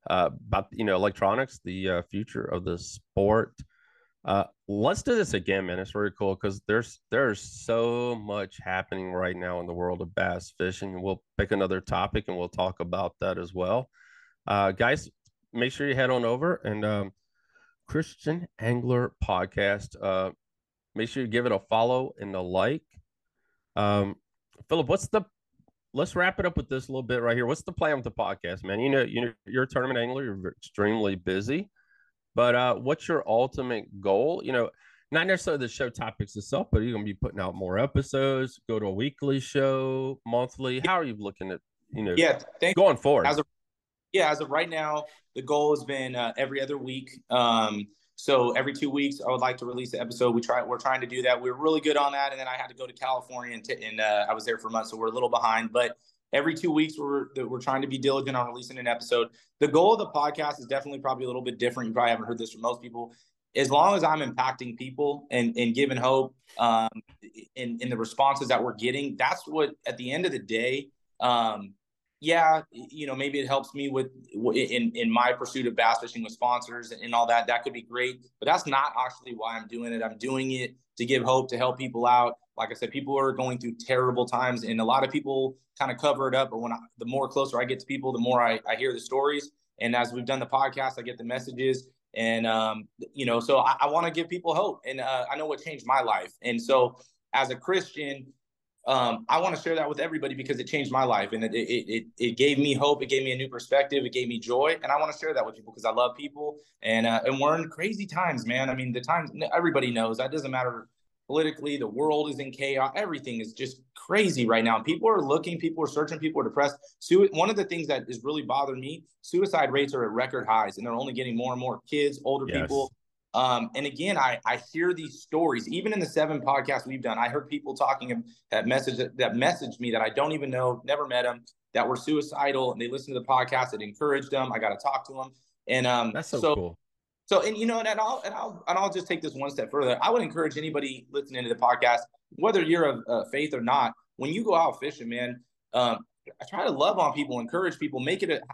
about, you know, electronics, the future of the sport. Let's do this again, man. It's really cool because there's so much happening right now in the world of bass fishing. We'll pick another topic and we'll talk about that as well. Guys, make sure you head on over and Christian Angler Podcast. Make sure you give it a follow and a like. Philip, let's wrap it up with this little bit right here. What's the plan with the podcast, man? You know, you're a tournament angler. You're extremely busy. But what's your ultimate goal? You know, not necessarily the show topics itself, but you're going to be putting out more episodes, go to a weekly show, monthly. How are you looking at, you know, going forward? As of right now, the goal has been every other week. So every 2 weeks, I would like to release an episode. We're trying to do that. We were really good on that. And then I had to go to California and I was there for months. So we're a little behind, but every 2 weeks, we're trying to be diligent on releasing an episode. The goal of the podcast is definitely probably a little bit different. You probably haven't heard this from most people. As long as I'm impacting people and giving hope in the responses that we're getting, that's what, at the end of the day, you know, maybe it helps me with in my pursuit of bass fishing with sponsors and all that. That could be great, but that's not actually why I'm doing it. I'm doing it to give hope, to help people out. Like I said, people are going through terrible times, and a lot of people kind of cover it up. But the more closer I get to people, the more I hear the stories. And as we've done the podcast, I get the messages. And, you know, so I want to give people hope. And I know what changed my life. And so as a Christian, I want to share that with everybody because it changed my life. And it gave me hope. It gave me a new perspective. It gave me joy. And I want to share that with people because I love people. And we're in crazy times, man. I mean, the times, everybody knows, that doesn't matter. Politically, the world is in chaos. Everything is just crazy right now. People are looking, people are searching, people are depressed. One of the things that is really bothering me, suicide rates are at record highs, and they're only getting more and more kids, older people. And again, I hear these stories, even in the 7 podcasts we've done. I heard people talking that messaged me that I don't even know, never met them, that were suicidal, and they listened to the podcast. It encouraged them. I got to talk to them. And that's so cool. So, and you know, I'll just take this one step further. I would encourage anybody listening to the podcast, whether you're of faith or not, when you go out fishing, man, I try to love on people, encourage people,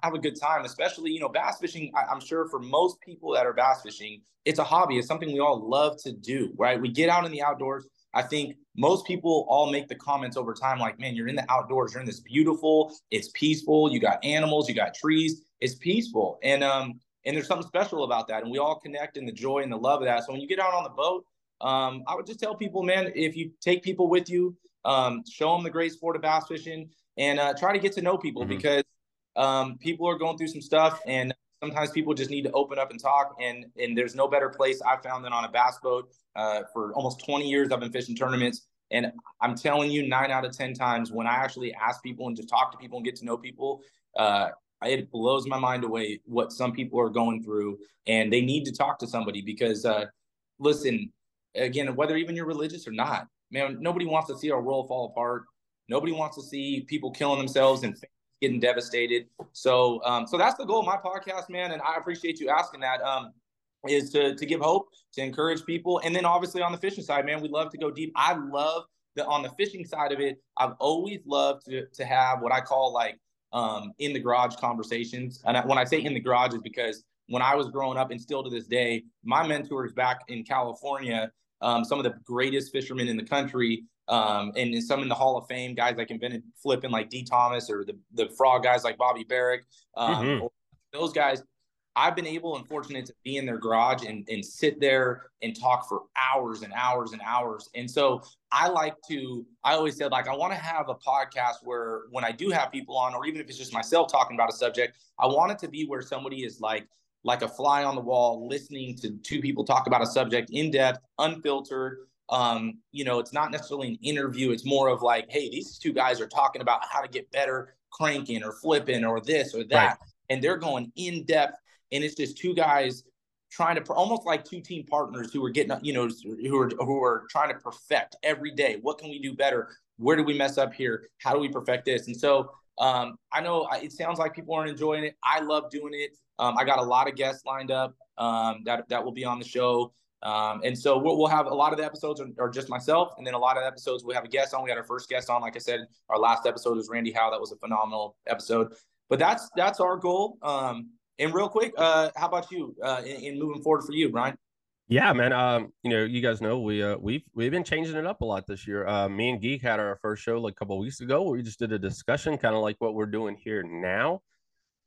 have a good time. Especially, you know, bass fishing. I'm sure for most people that are bass fishing, it's a hobby. It's something we all love to do, right? We get out in the outdoors. I think most people all make the comments over time, like, man, you're in the outdoors, you're in this beautiful, it's peaceful. You got animals, you got trees, it's peaceful. And there's something special about that. And we all connect in the joy and the love of that. So when you get out on the boat, I would just tell people, man, if you take people with you, show them the great sport of bass fishing and try to get to know people because people are going through some stuff. And sometimes people just need to open up and talk. And there's no better place I found than on a bass boat. For almost 20 years, I've been fishing tournaments. And I'm telling you, 9 out of 10 times when I actually ask people and just talk to people and get to know people, it blows my mind away what some people are going through, and they need to talk to somebody because, listen, again, whether even you're religious or not, man, nobody wants to see our world fall apart. Nobody wants to see people killing themselves and getting devastated. So, so that's the goal of my podcast, man. And I appreciate you asking that, is to give hope, to encourage people. And then obviously on the fishing side, man, we love to go deep. I love on the fishing side of it. I've always loved to have what I call like, in the garage conversations. And when I say in the garage is because when I was growing up and still to this day, my mentors back in California, some of the greatest fishermen in the country, and some in the Hall of Fame, guys like invented flipping like D. Thomas or the frog guys like Bobby Barrick, those guys, I've been able and fortunate to be in their garage and sit there and talk for hours and hours and hours. And so I always said, like, I want to have a podcast where when I do have people on, or even if it's just myself talking about a subject, I want it to be where somebody is like a fly on the wall, listening to two people talk about a subject in depth, unfiltered. You know, it's not necessarily an interview. It's more of like, hey, these two guys are talking about how to get better cranking or flipping or this or that. Right. And they're going in depth. And it's just two guys trying to almost like two team partners who are getting, you know, who are trying to perfect every day. What can we do better? Where do we mess up here? How do we perfect this? And so I know it sounds like people aren't enjoying it. I love doing it. I got a lot of guests lined up that will be on the show. And so we'll have a lot of the episodes are just myself. And then a lot of the episodes we have a guest on. We had our first guest on. Like I said, our last episode was Randy Howell. That was a phenomenal episode. But that's our goal. And real quick, how about you in moving forward for you, Brian? Yeah, man. You know, you guys know we've been changing it up a lot this year. Me and Geek had our first show like a couple of weeks ago. Where we just did a discussion, kind of like what we're doing here now.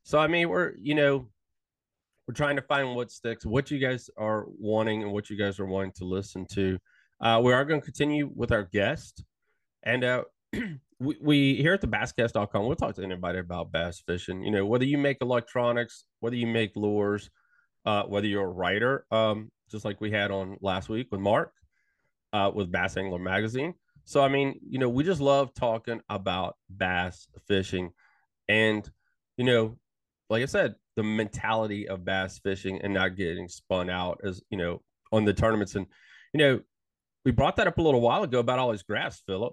So I mean, we're trying to find what sticks, what you guys are wanting, and what you guys are wanting to listen to. We are going to continue with our guest, and we here at the BassCast.com, we'll talk to anybody about bass fishing. You know, whether you make electronics, whether you make lures, whether you're a writer. Just like we had on last week with Mark, with Bass Angler Magazine. So, I mean, you know, we just love talking about bass fishing and, you know, like I said, the mentality of bass fishing and not getting spun out as, you know, on the tournaments. And, you know, we brought that up a little while ago about all these graphs, Philip.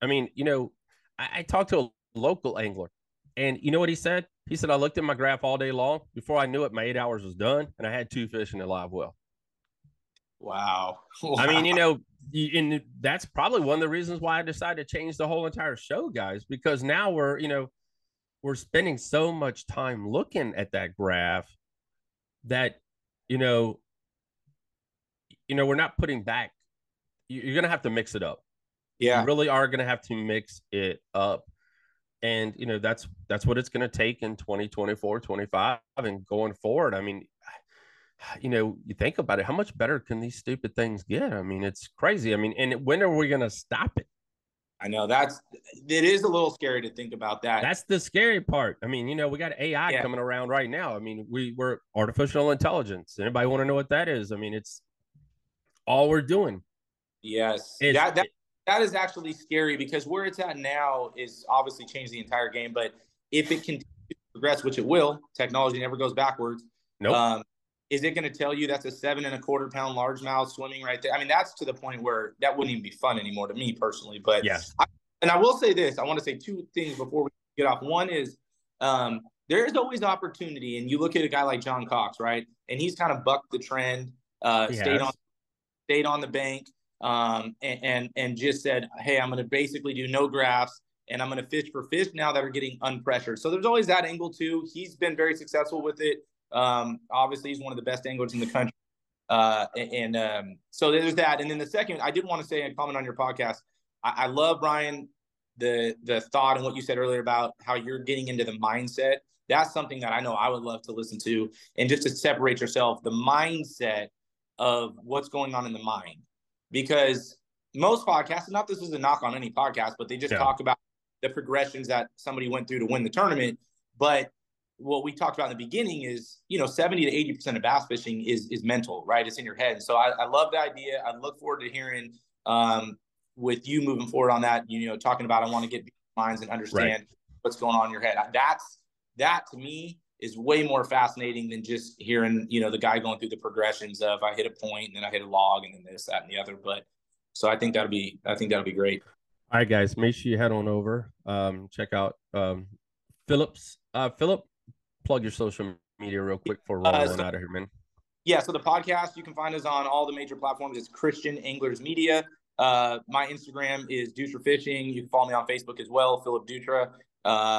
I mean, you know, I talked to a local angler and you know what he said? He said, I looked at my graph all day long. Before I knew it, my 8 hours was done and I had 2 fish in a live well. Wow. I mean, you know, and that's probably one of the reasons why I decided to change the whole entire show, guys, because now we're spending so much time looking at that graph that, you know, we're not putting back. You're going to have to mix it up. Yeah, you really are going to have to mix it up. And, you know, that's what it's going to take in 2024, 25 and going forward. I mean, you know, you think about it, how much better can these stupid things get? I mean, it's crazy. I mean, and when are we going to stop it? I know it is a little scary to think about that. That's the scary part. I mean, you know, we got AI coming around right now. I mean, we're artificial intelligence. Anybody want to know what that is? I mean, it's all we're doing. Yes. That is actually scary because where it's at now is obviously changed the entire game. But if it continues to progress, which it will, technology never goes backwards. Nope. Is it going to tell you that's a 7.25 pound largemouth swimming right there? I mean, that's to the point where that wouldn't even be fun anymore to me personally. But yes. I will say this. I want to say 2 things before we get off. One is there is always opportunity. And you look at a guy like John Cox, right? And he's kind of bucked the trend, stayed on the bank and just said, hey, I'm going to basically do no graphs. And I'm going to fish for fish now that are getting unpressured. So there's always that angle too. He's been very successful with it. Obviously he's one of the best anglers in the country. So there's that. And then the second, I did want to say and comment on your podcast. I love, Brian, the thought and what you said earlier about how you're getting into the mindset. That's something that I know I would love to listen to. And just to separate yourself, the mindset of what's going on in the mind, because most podcasts, not this is a knock on any podcast, but they just talk about the progressions that somebody went through to win the tournament. But what we talked about in the beginning is, you know, 70 to 80% of bass fishing is mental, right? It's in your head. So I love the idea. I look forward to hearing with you moving forward on that, you know, talking about, I want to get minds and understand what's going on in your head. That to me is way more fascinating than just hearing, you know, the guy going through the progressions of I hit a point and then I hit a log and then this, that, and the other. But so I think that'll be great. All right, guys, make sure you head on over. Check out Philip's, Philip, plug your social media real quick for rolling out of here, man. Yeah, so the podcast, you can find us on all the major platforms. It's Christian Anglers Media. My Instagram is Dutra Fishing. You can follow me on Facebook as well, Philip Dutra.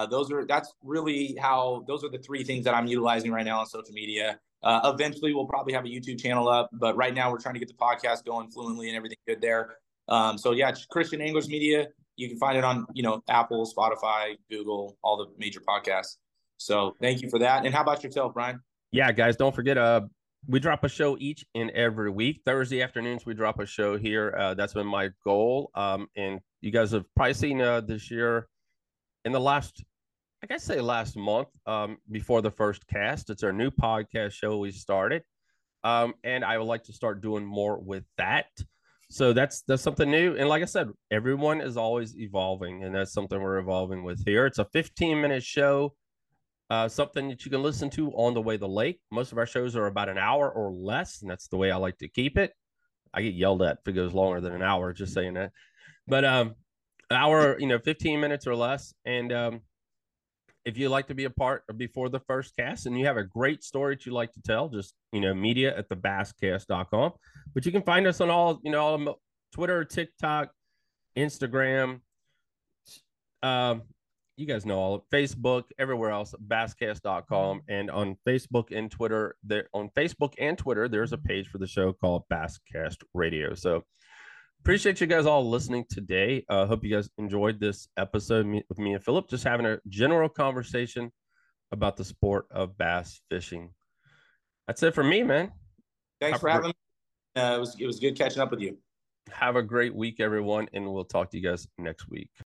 Those are the 3 things that I'm utilizing right now on social media. Eventually, we'll probably have a YouTube channel up, but right now we're trying to get the podcast going fluently and everything good there. So yeah, it's Christian Anglers Media. You can find it on, you know, Apple, Spotify, Google, all the major podcasts. So thank you for that. And how about yourself, Brian? Yeah, guys, don't forget, we drop a show each and every week. Thursday afternoons, we drop a show here. That's been my goal. And you guys have probably seen this year, in the last, I guess, say last month, before the first cast, it's our new podcast show we started. And I would like to start doing more with that. So that's something new. And like I said, everyone is always evolving, and that's something we're evolving with here. It's a 15-minute show. Something that you can listen to on the way to the lake. Most of our shows are about an hour or less, and that's the way I like to keep it. I get yelled at if it goes longer than an hour, just saying that. But an hour, 15 minutes or less. And if you like to be a part of Before the First Cast and you have a great story that you like to tell, just, media at TheBassCast.com. But you can find us on all, all Twitter, TikTok, Instagram, you guys know all of Facebook, everywhere else, BassCast.com. And on Facebook and Twitter, there's a page for the show called BassCast Radio. So appreciate you guys all listening today. Hope you guys enjoyed this episode with me and Philip, just having a general conversation about the sport of bass fishing. That's it for me, man. Thanks for having me. It was good catching up with you. Have a great week, everyone, and we'll talk to you guys next week.